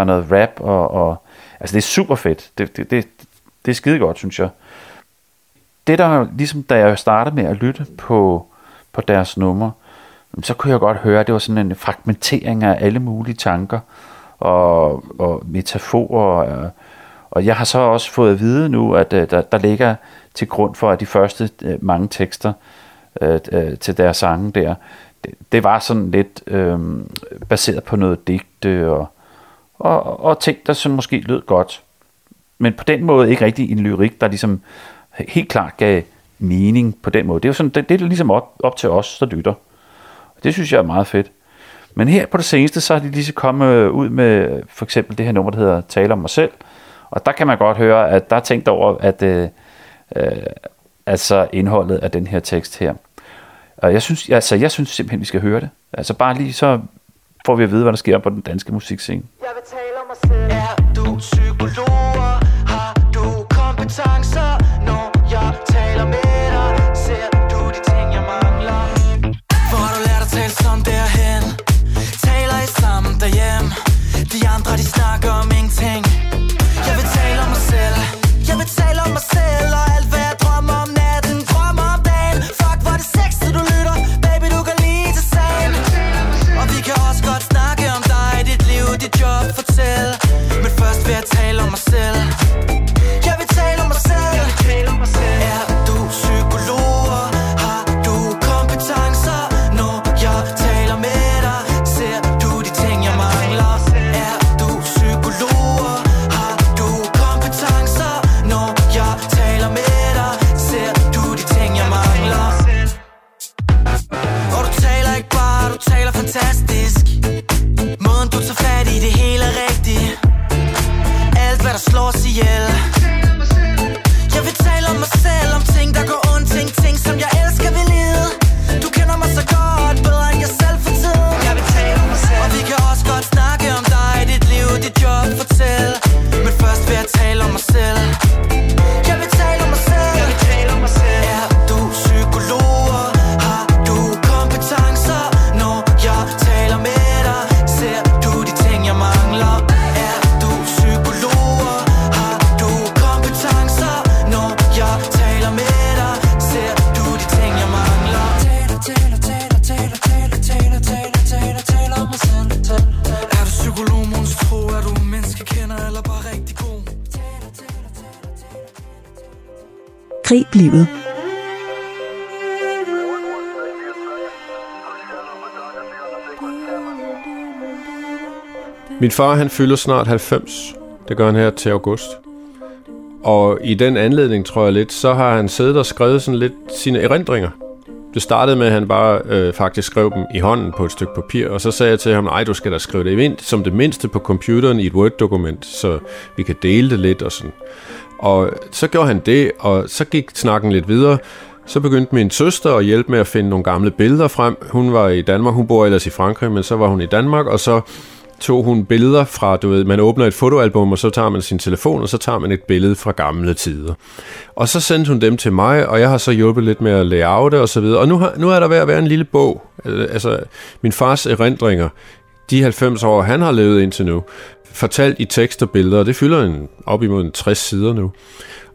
er noget rap, og altså det er super fedt, det er skide godt, synes jeg. Det der ligesom, da jeg startede med at lytte på deres numre, så kunne jeg godt høre, at det var sådan en fragmentering af alle mulige tanker, og metaforer, og jeg har så også fået at vide nu, at der ligger til grund for, at de første mange tekster til deres sange der, det var sådan lidt baseret på noget digte og ting, der sådan måske lød godt. Men på den måde ikke rigtig en lyrik, der ligesom helt klart gav mening på den måde. Det er jo sådan, det er ligesom op til os, der lytter. Det synes jeg er meget fedt. Men her på det seneste, så har de lige så kommet ud med for eksempel det her nummer, der hedder Tale om mig selv. Og der kan man godt høre, at der er tænkt over, at altså indholdet af den her tekst her. Og jeg synes simpelthen, vi skal høre det. Altså bare lige så får vi at vide, hvad der sker på den danske musikscene. Jeg vil tale om mig selv. Er du psykolog? Har du kompetencer? Når jeg taler med dig, ser du de ting, jeg mangler. Hvor har du lært at tale sådan derhen? Taler I sammen derhjemme? De andre, de snakker om ingenting. Jeg vil tale om mig selv. Jeg vil tale om mig selv og alt hvad jeg drømmer om natten. Drømmer om dagen. Fuck hvor det sexet du lytter. Baby du kan lide til sagen. Og vi kan også godt snakke om dig, dit liv, dit job. Fortæl Grib livet. Min far, han fylder snart 90. Det gør han her til august. Og i den anledning, tror jeg lidt, så har han siddet og skrevet sådan lidt sine erindringer. Det startede med, at han bare faktisk skrev dem i hånden på et stykke papir, og så sagde jeg til ham, nej, du skal da skrive det ind som det mindste på computeren i et Word-dokument, så vi kan dele det lidt og sådan. Og så gjorde han det, og så gik snakken lidt videre. Så begyndte min søster at hjælpe med at finde nogle gamle billeder frem. Hun var i Danmark, hun bor ellers i Frankrig, men så var hun i Danmark, og så tog hun billeder fra, du ved, man åbner et fotoalbum, og så tager man sin telefon, og så tager man et billede fra gamle tider. Og så sendte hun dem til mig, og jeg har så hjulpet lidt med at layoute og så videre. Og nu er der ved at være en lille bog. Altså, min fars erindringer, de 90 år, han har levet indtil nu, fortalt i tekst og billeder, og det fylder op imod 60 sider nu.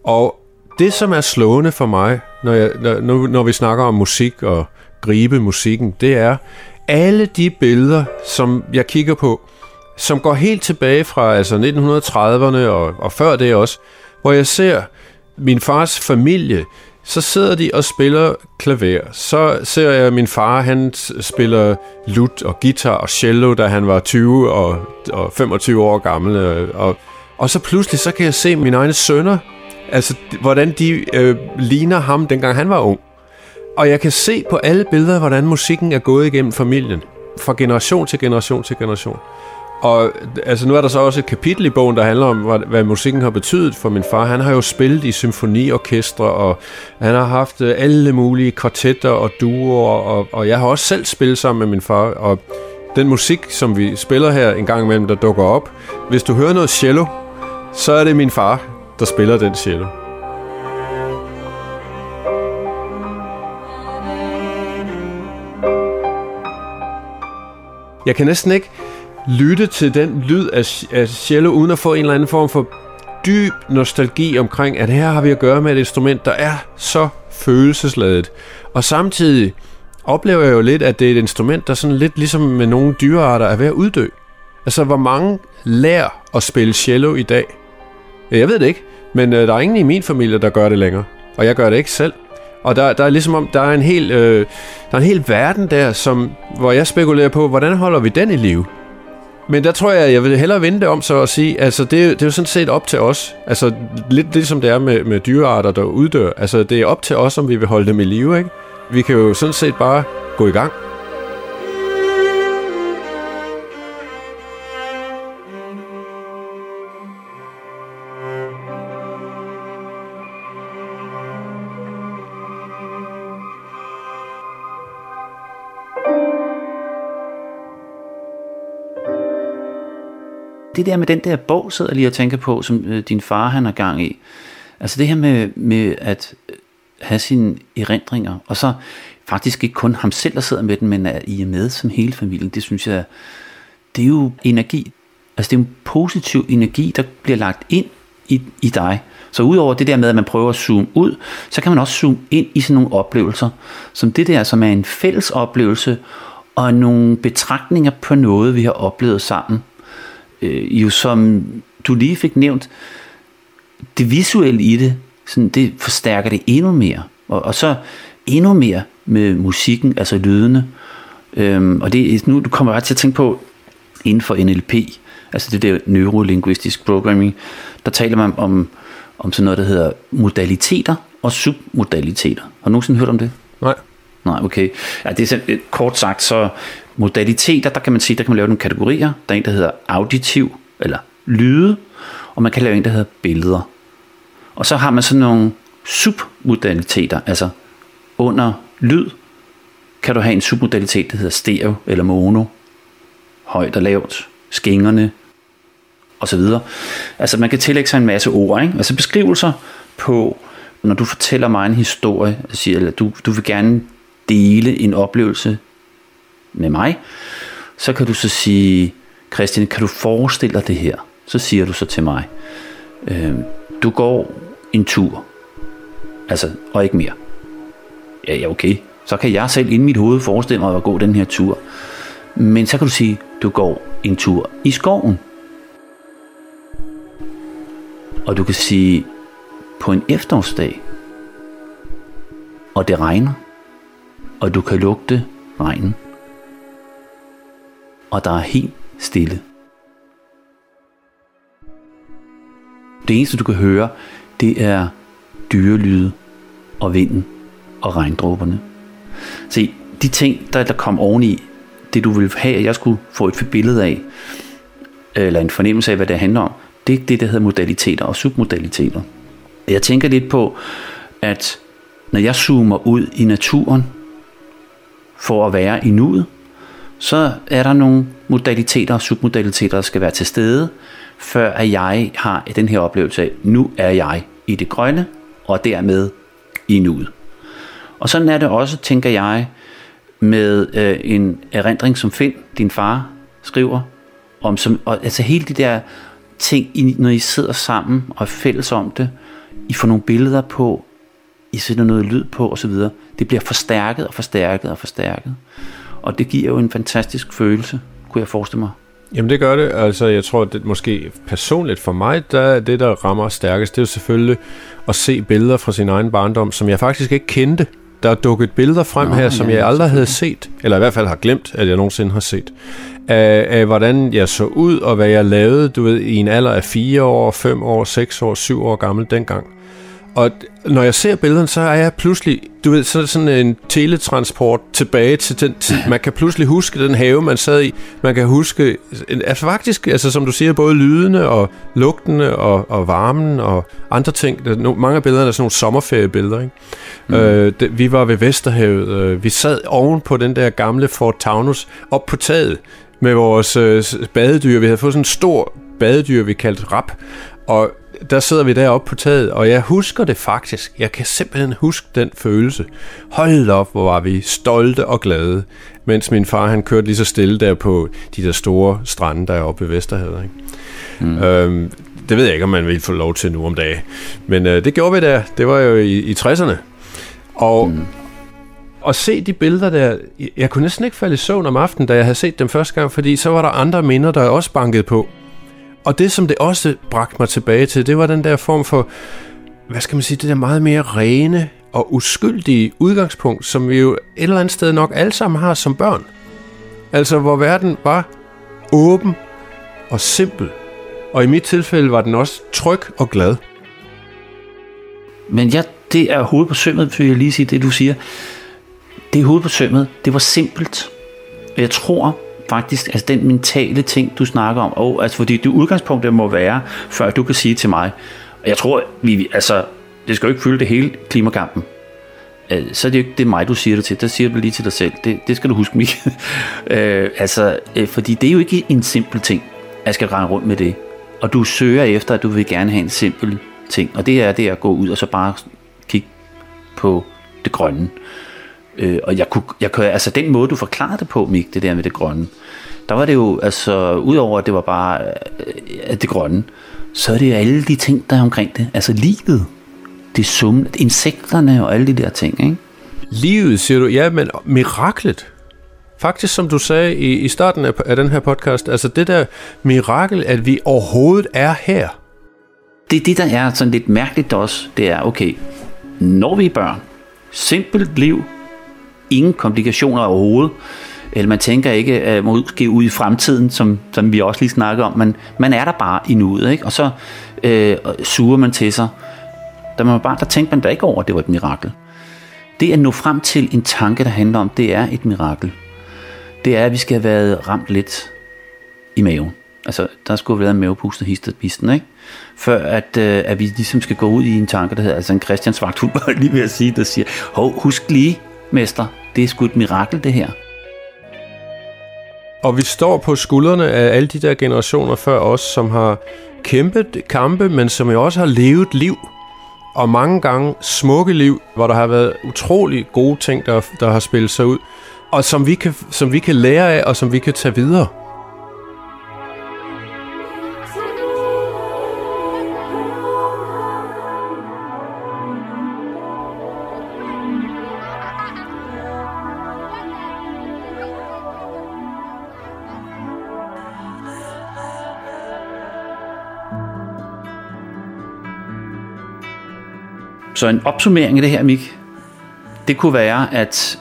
Og det, som er slående for mig, når vi snakker om musik og gribe musikken, det er alle de billeder, som jeg kigger på, som går helt tilbage fra altså 1930'erne og før det også, hvor jeg ser min fars familie, så sidder de og spiller klaver. Så ser jeg min far, han spiller lut og guitar og cello, da han var 20 og 25 år gammel. Og så pludselig, så kan jeg se mine egne sønner, altså hvordan de ligner ham, dengang han var ung. Og jeg kan se på alle billeder, hvordan musikken er gået igennem familien, fra generation til generation til generation. Og altså, nu er der så også et kapitel i bogen, der handler om, hvad musikken har betydet for min far. Han har jo spillet i symfoniorkestre, og han har haft alle mulige kvartetter og duoer, og jeg har også selv spillet sammen med min far. Og den musik, som vi spiller her en gang imellem, der dukker op, hvis du hører noget cello, så er det min far, der spiller den cello. Jeg kan næsten ikke lytte til den lyd af cello, uden at få en eller anden form for dyb nostalgi omkring, at her har vi at gøre med et instrument, der er så følelsesladet. Og samtidig oplever jeg jo lidt, at det er et instrument, der sådan lidt ligesom med nogle dyrearter er ved at uddø. Altså, hvor mange lærer at spille cello i dag? Jeg ved det ikke, men der er ingen i min familie, der gør det længere. Og jeg gør det ikke selv. Og der er ligesom om, der er en hel verden der, hvor jeg spekulerer på, hvordan holder vi den i live? Men der tror jeg vil hellere vende det om så og sige, altså det er jo sådan set op til os. Altså lidt ligesom det er med dyrearter, der uddør. Altså det er op til os, om vi vil holde dem i live, ikke? Vi kan jo sådan set bare gå i gang. Det der med den der bog, sidder lige og tænker på, som din far han er gang i. Altså det her med at have sine erindringer, og så faktisk ikke kun ham selv, der sidder med den, men at I er med som hele familien, det synes jeg, det er jo energi. Altså det er en positiv energi, der bliver lagt ind i dig. Så udover det der med, at man prøver at zoome ud, så kan man også zoome ind i sådan nogle oplevelser, som det der, som er en fælles oplevelse, og nogle betragtninger på noget, vi har oplevet sammen. Jo, som du lige fik nævnt, det visuelle i det, sådan, det forstærker det endnu mere, og så endnu mere med musikken, altså lydene, og det, nu kommer jeg til at tænke på inden for NLP, altså det der neurolinguistisk programming, der taler man om sådan noget, der hedder modaliteter og submodaliteter. Har du nogensinde hørt om det? Nej, okay. Ja, det er kort sagt, så modaliteter, der kan man sige, der kan man lave nogle kategorier. Der er en, der hedder auditiv, eller lyde, og man kan lave en, der hedder billeder. Og så har man sådan nogle submodaliteter, altså under lyd, kan du have en submodalitet, der hedder stereo eller mono, højt og lavt, skingerne, og så videre. Altså man kan tillægge sig en masse ord, ikke? Altså beskrivelser på, når du fortæller mig en historie, og siger, eller du vil gerne dele en oplevelse med mig, så kan du så sige, Christian, kan du forestille dig det her? Så siger du så til mig, du går en tur, altså, og ikke mere. Ja, okay. Så kan jeg selv inde i mit hoved forestille mig at gå den her tur. Men så kan du sige, du går en tur i skoven. Og du kan sige, på en efterårsdag, og det regner, og du kan lugte regnen, og der er helt stille. Det eneste, du kan høre, det er dyrelyde og vinden og regndråberne. Se, de ting, der kom oveni, det du ville have, at jeg skulle få et billede af, eller en fornemmelse af, hvad det handler om, det er det, der hedder modaliteter og submodaliteter. Jeg tænker lidt på, at når jeg zoomer ud i naturen for at være i nuet, så er der nogle modaliteter og submodaliteter, der skal være til stede, før at jeg har den her oplevelse af, nu er jeg i det grønne, og dermed i nuet. Og sådan er det også, tænker jeg, med en erindring, som Finn, din far, skriver om, og altså hele de der ting, når I sidder sammen og er fælles om det, I får nogle billeder på, I sætter noget lyd på osv., det bliver forstærket og forstærket og forstærket. Og det giver jo en fantastisk følelse, kunne jeg forestille mig. Jamen det gør det. Altså jeg tror, det måske personligt for mig, der er det, der rammer stærkest, det er jo selvfølgelig at se billeder fra sin egen barndom, som jeg faktisk ikke kendte. Der er dukket billeder frem her, som jeg aldrig havde set, eller i hvert fald har glemt, at jeg nogensinde har set, af hvordan jeg så ud, og hvad jeg lavede, du ved, i en alder af 4 år, 5 år, 6 år, 7 år gammel dengang. Og når jeg ser billederne, så er jeg pludselig, du ved, sådan en teletransport tilbage til den tid. Man kan pludselig huske den have, man sad i. Man kan huske, altså faktisk, altså som du siger, både lydene og lugtene og varmen og andre ting. Mange af billederne er sådan nogle sommerferiebilleder, ikke? Mm. Vi var ved Vesterhavet. Vi sad oven på den der gamle Fort Taunus, op på taget med vores badedyr. Vi havde fået sådan en stor badedyr, vi kaldte rap. Og der sidder vi deroppe på taget, og jeg husker det faktisk. Jeg kan simpelthen huske den følelse. Hold op, hvor var vi stolte og glade, mens min far han kørte lige så stille der på de der store strande, der er oppe ved Vesterhavet. Mm. Det ved jeg ikke, om man vil få lov til nu om dagen. Men det gjorde vi der. Det var jo i 60'erne. Og at se de billeder der, jeg kunne næsten ikke falde i søvn om aftenen, da jeg havde set dem første gang, fordi så var der andre minder, der også bankede på. Og det, som det også bragte mig tilbage til, det var den der form for, hvad skal man sige, det der meget mere rene og uskyldige udgangspunkt, som vi jo et eller andet sted nok alle sammen har som børn. Altså, hvor verden var åben og simpel. Og i mit tilfælde var den også tryg og glad. Men ja, det er hovedet på sømmet, for jeg lige sige det, du siger. Det er hovedet på sømmet. Det var simpelt. Og jeg tror faktisk, altså den mentale ting, du snakker om, altså fordi det udgangspunkt, der må være, før du kan sige til mig, og jeg tror, altså, det skal jo ikke fylde det hele klimakampen, så er det jo ikke det mig, du siger det til, der siger du lige til dig selv, det skal du huske, Mik. Fordi det er jo ikke en simpel ting, at skal rende rundt med det, og du søger efter, at du vil gerne have en simpel ting, og det er det at gå ud og så bare kigge på det grønne. Og jeg kunne, altså den måde, du forklarede det på, Mik, det der med det grønne, der var det jo, altså udover at det var bare det grønne, så er det jo alle de ting, der er omkring det. Altså livet, det summen, insekterne og alle de der ting, ikke? Livet, siger du, ja, men miraklet. Faktisk, som du sagde i starten af den her podcast, altså det der mirakel, at vi overhovedet er her. Det er det, der er sådan lidt mærkeligt også, det er, okay, når vi er børn, simpelt liv, ingen komplikationer overhovedet, eller man tænker ikke måske ud i fremtiden, som vi også lige snakker om, men man er der bare i nuet, ikke? Og så suger man til sig. Der tænkte man da ikke over, at det var et mirakel. Det at nå frem til en tanke, der handler om, det er et mirakel. Det er, at vi skal have været ramt lidt i maven. Altså, der skulle have været en mavepuste histerpisten, ikke? Før at vi ligesom skal gå ud i en tanke, der hedder, altså en Christians vagt, hun var lige ved at sige, der siger, husk lige, mester, det er sgu et mirakel, det her. Og vi står på skuldrene af alle de der generationer før os, som har kæmpet kampe, men som jo også har levet liv. Og mange gange smukke liv, hvor der har været utrolig gode ting, der har spillet sig ud. Og som vi kan lære af, og som vi kan tage videre. Så en opsummering af det her, Mik, det kunne være at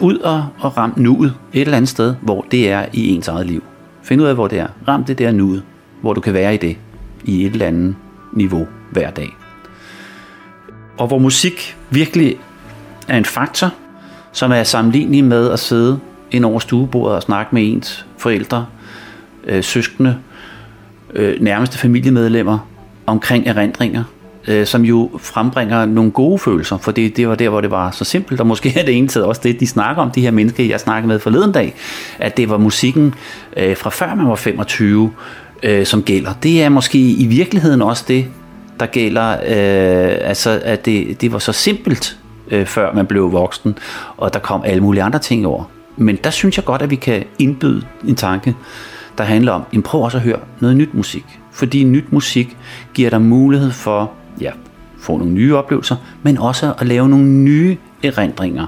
ud og ram nuet et eller andet sted, hvor det er i ens eget liv. Find ud af, hvor det er. Ram det der nuet, hvor du kan være i det i et eller andet niveau hver dag. Og hvor musik virkelig er en faktor, som er sammenlignelig med at sidde ind over stuebordet og snakke med ens forældre, søskende, nærmeste familiemedlemmer omkring erindringer, som jo frembringer nogle gode følelser, for det var der, hvor det var så simpelt, og måske er det ene tid også det, de snakker om, de her mennesker, jeg snakkede med forleden dag, at det var musikken fra før man var 25, som gælder. Det er måske i virkeligheden også det, der gælder, at det var så simpelt, før man blev voksen, og der kom alle mulige andre ting over. Men der synes jeg godt, at vi kan indbyde en tanke, der handler om, prøv også at høre noget nyt musik, fordi nyt musik giver dig mulighed for få nogle nye oplevelser, men også at lave nogle nye erindringer,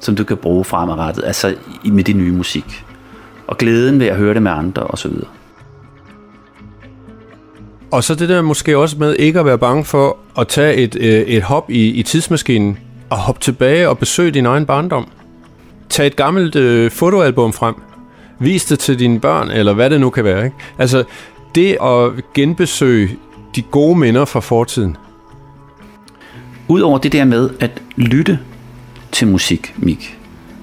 som du kan bruge fremadrettet, altså med det nye musik. Og glæden ved at høre det med andre osv. Og så det der måske også med ikke at være bange for at tage et hop i tidsmaskinen og hoppe tilbage og besøge din egen barndom. Tag et gammelt fotoalbum frem. Vis det til dine børn, eller hvad det nu kan være, ikke? Altså, det at genbesøge de gode minder fra fortiden. Udover det der med at lytte til musik, Mik.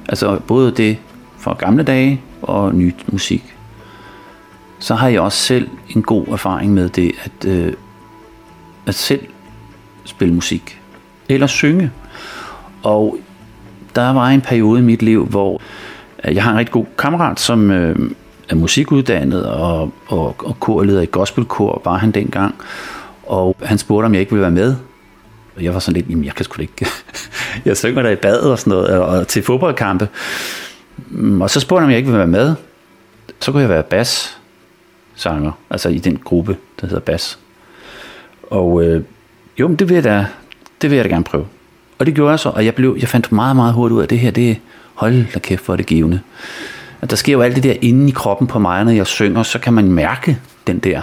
Altså både det fra gamle dage og nyt musik. Så har jeg også selv en god erfaring med det, at selv spille musik. Eller synge. Og der var en periode i mit liv, hvor jeg har en rigtig god kammerat, som er musikuddannet og korleder i gospelkor, var han dengang. Og han spurgte, om jeg ikke ville være med. Og jeg var sådan lidt, jeg kan sgu ikke. Jeg synger der i badet og sådan noget, og til fodboldkampe. Og så spurgte han, om jeg ikke ville være med. Så kunne jeg være bassanger, altså i den gruppe, der hedder Bass. Og men det vil jeg da gerne prøve. Og det gjorde jeg så, og jeg fandt meget, meget hurtigt ud af det her. Det hold da kæft, hvor er det givende. At der sker jo alt det der inde i kroppen på mig, når jeg synger, så kan man mærke den der.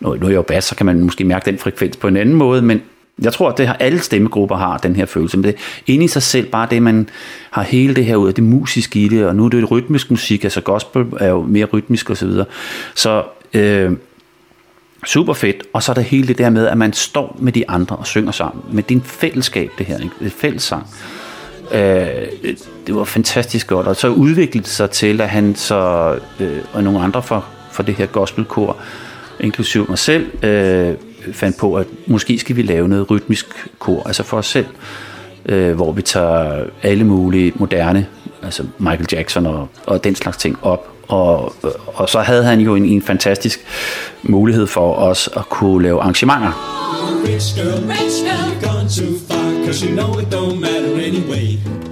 Nu er jeg jo bass, så kan man måske mærke den frekvens på en anden måde, men jeg tror, at alle stemmegrupper har den her følelse. Men det inde i sig selv, bare det, man har hele det her ud af det musiske i det, og nu er det et rytmisk musik, altså gospel er jo mere rytmisk osv. Så super fedt, og så er der hele det der med, at man står med de andre og synger sammen. Men det er en fællesskab, det her, en fællessang. Det var fantastisk godt, og så udviklede det sig til, at han så og nogle andre fra det her gospelkor, inklusive mig selv, fandt på, at måske skal vi lave noget rytmisk kor, altså for os selv, hvor vi tager alle mulige moderne, altså Michael Jackson og den slags ting op, og så havde han jo en fantastisk mulighed for os at kunne lave arrangementer. Rich girl, rich girl, you've gone too far, 'cause you know it don't matter anyway.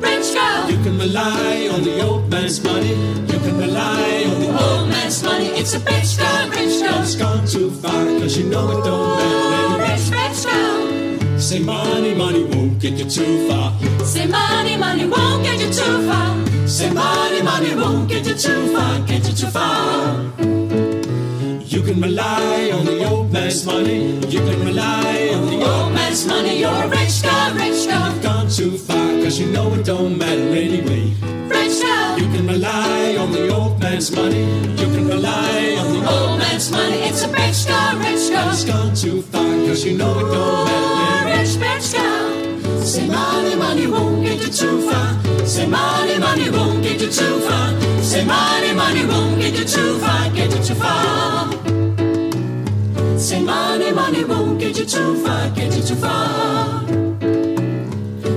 Rich girl, you can rely on the old man's money, you can rely on the old man's money. It's a rich girl, rich girl, it's gone too far, 'cause you know it don't matter anyway. Rich, rich girl, say money, money won't get you too far. Say money, money won't get you too far. Say money, money won't get you too far, get you too far. You can rely on the old man's money. You can rely on the old man's money. You're a rich girl, rich girl. You've gone too far, 'cause you know it don't matter anyway. Rich girl. You can rely on the old man's money. You can rely on the old man's money. It's a rich girl, rich girl. It's gone too far, 'cause you know it don't matter anyway. Rich, rich girl. Say money, money won't get you too far. Say money, money won't get you too far. Say money, money won't get you too far, get you too far. Say money, money won't get you too far, get you too far.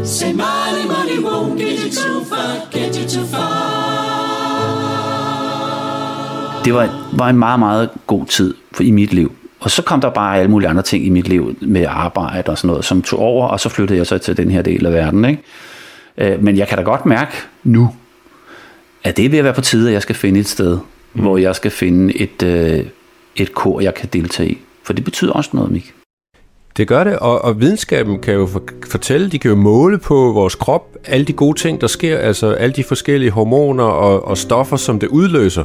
Say money, money won't get you too far, get you too far. Det var en meget, meget god tid i mit liv. Og så kom der bare alle mulige andre ting i mit liv med arbejde og sådan noget, som tog over, og så flyttede jeg så til den her del af verden, ikke? Men jeg kan da godt mærke nu, at det er ved at være på tide, at jeg skal finde et sted, hvor jeg skal finde et kor, jeg kan deltage i. For det betyder også noget, Mik. Det gør det, og videnskaben kan jo fortælle, de kan jo måle på vores krop, alle de gode ting, der sker, altså alle de forskellige hormoner og stoffer, som det udløser,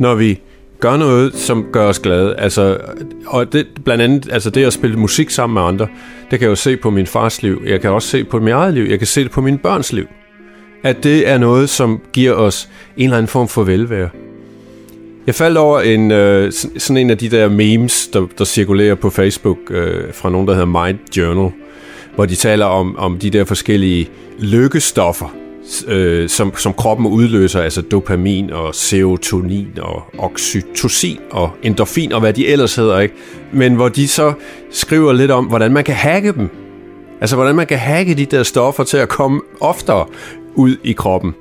når vi gør noget, som gør os glade. Altså, og det, blandt andet altså det at spille musik sammen med andre, det kan jeg jo se på min fars liv. Jeg kan også se på mit eget liv. Jeg kan se det på mine børns liv. At det er noget, som giver os en eller anden form for velvære. Jeg faldt over en, sådan en af de der memes, der cirkulerer på Facebook fra nogen, der hedder Mind Journal, hvor de taler om de der forskellige lykkestoffer, som kroppen udløser, altså dopamin og serotonin og oxytocin og endorfin og hvad de ellers hedder, ikke? Men hvor de så skriver lidt om, hvordan man kan hacke dem. Altså, hvordan man kan hacke de der stoffer til at komme oftere ud i kroppen.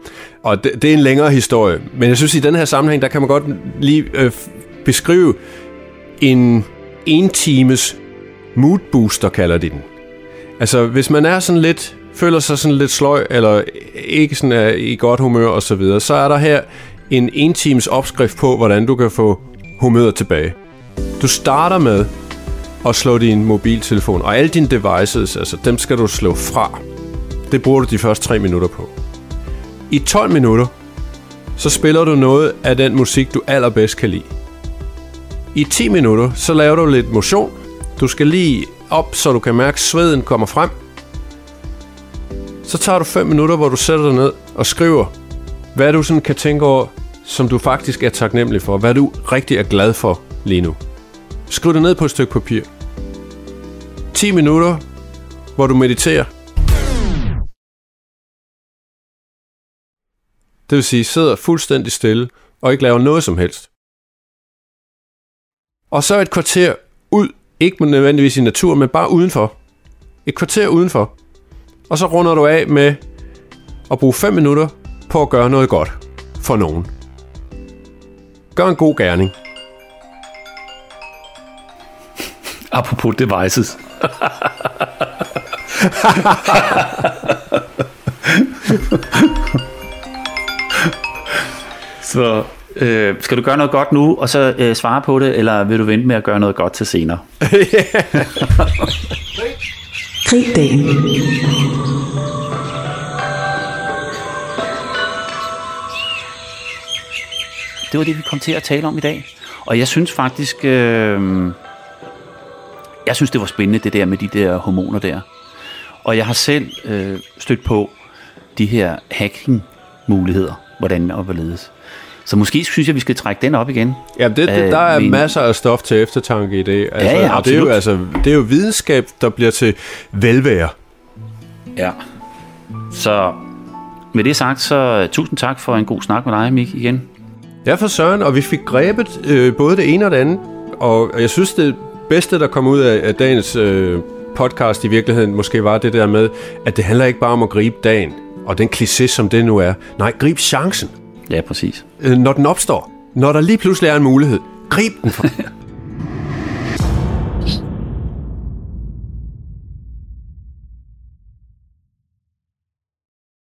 Og det er en længere historie. Men jeg synes, i den her sammenhæng, der kan man godt lige beskrive en times mood booster, kalder de den. Altså, hvis man er sådan lidt, føler sig sådan lidt sløj, eller ikke sådan er i godt humør og så videre, så er der her en times opskrift på, hvordan du kan få humøret tilbage. Du starter med at slå din mobiltelefon, og alle dine devices, altså dem skal du slå fra. Det bruger du de første 3 minutter på. I 12 minutter, så spiller du noget af den musik, du allerbedst kan lide. I 10 minutter, så laver du lidt motion. Du skal lige op, så du kan mærke, at sveden kommer frem. Så tager du 5 minutter, hvor du sætter dig ned og skriver, hvad du sådan kan tænke over, som du faktisk er taknemmelig for, hvad du rigtig er glad for lige nu. Skriv det ned på et stykke papir. 10 minutter, hvor du mediterer. Det vil sige, sidder fuldstændig stille og ikke laver noget som helst. Og så et kvarter ud, ikke nødvendigvis i naturen, men bare udenfor. Et kvarter udenfor. Og så runder du af med at bruge 5 minutter på at gøre noget godt for nogen. Gør en god gerning. Apropos devices. Så skal du gøre noget godt nu, og så svare på det, eller vil du vente med at gøre noget godt til senere? Grib dagen. Det var det, vi kom til at tale om i dag. Og jeg synes faktisk, det var spændende, det der med de der hormoner der. Og jeg har selv stødt på de her hacking-muligheder, hvordan og hvorledes. Så måske synes jeg, vi skal trække den op igen. Ja, der er masser af stof til eftertanke i det. Altså, ja, absolut. Det er jo videnskab, der bliver til velvære. Ja. Så med det sagt, så tusind tak for en god snak med dig, Mik, igen. Ja, for søren, og vi fik grebet både det ene og det andet. Og jeg synes, det bedste, der kom ud af dagens podcast i virkeligheden, måske var det der med, at det handler ikke bare om at gribe dagen, og den kliché, som det nu er. Nej, grib chancen. Ja, præcis. Når den opstår. Når der lige pludselig er en mulighed. Grib den.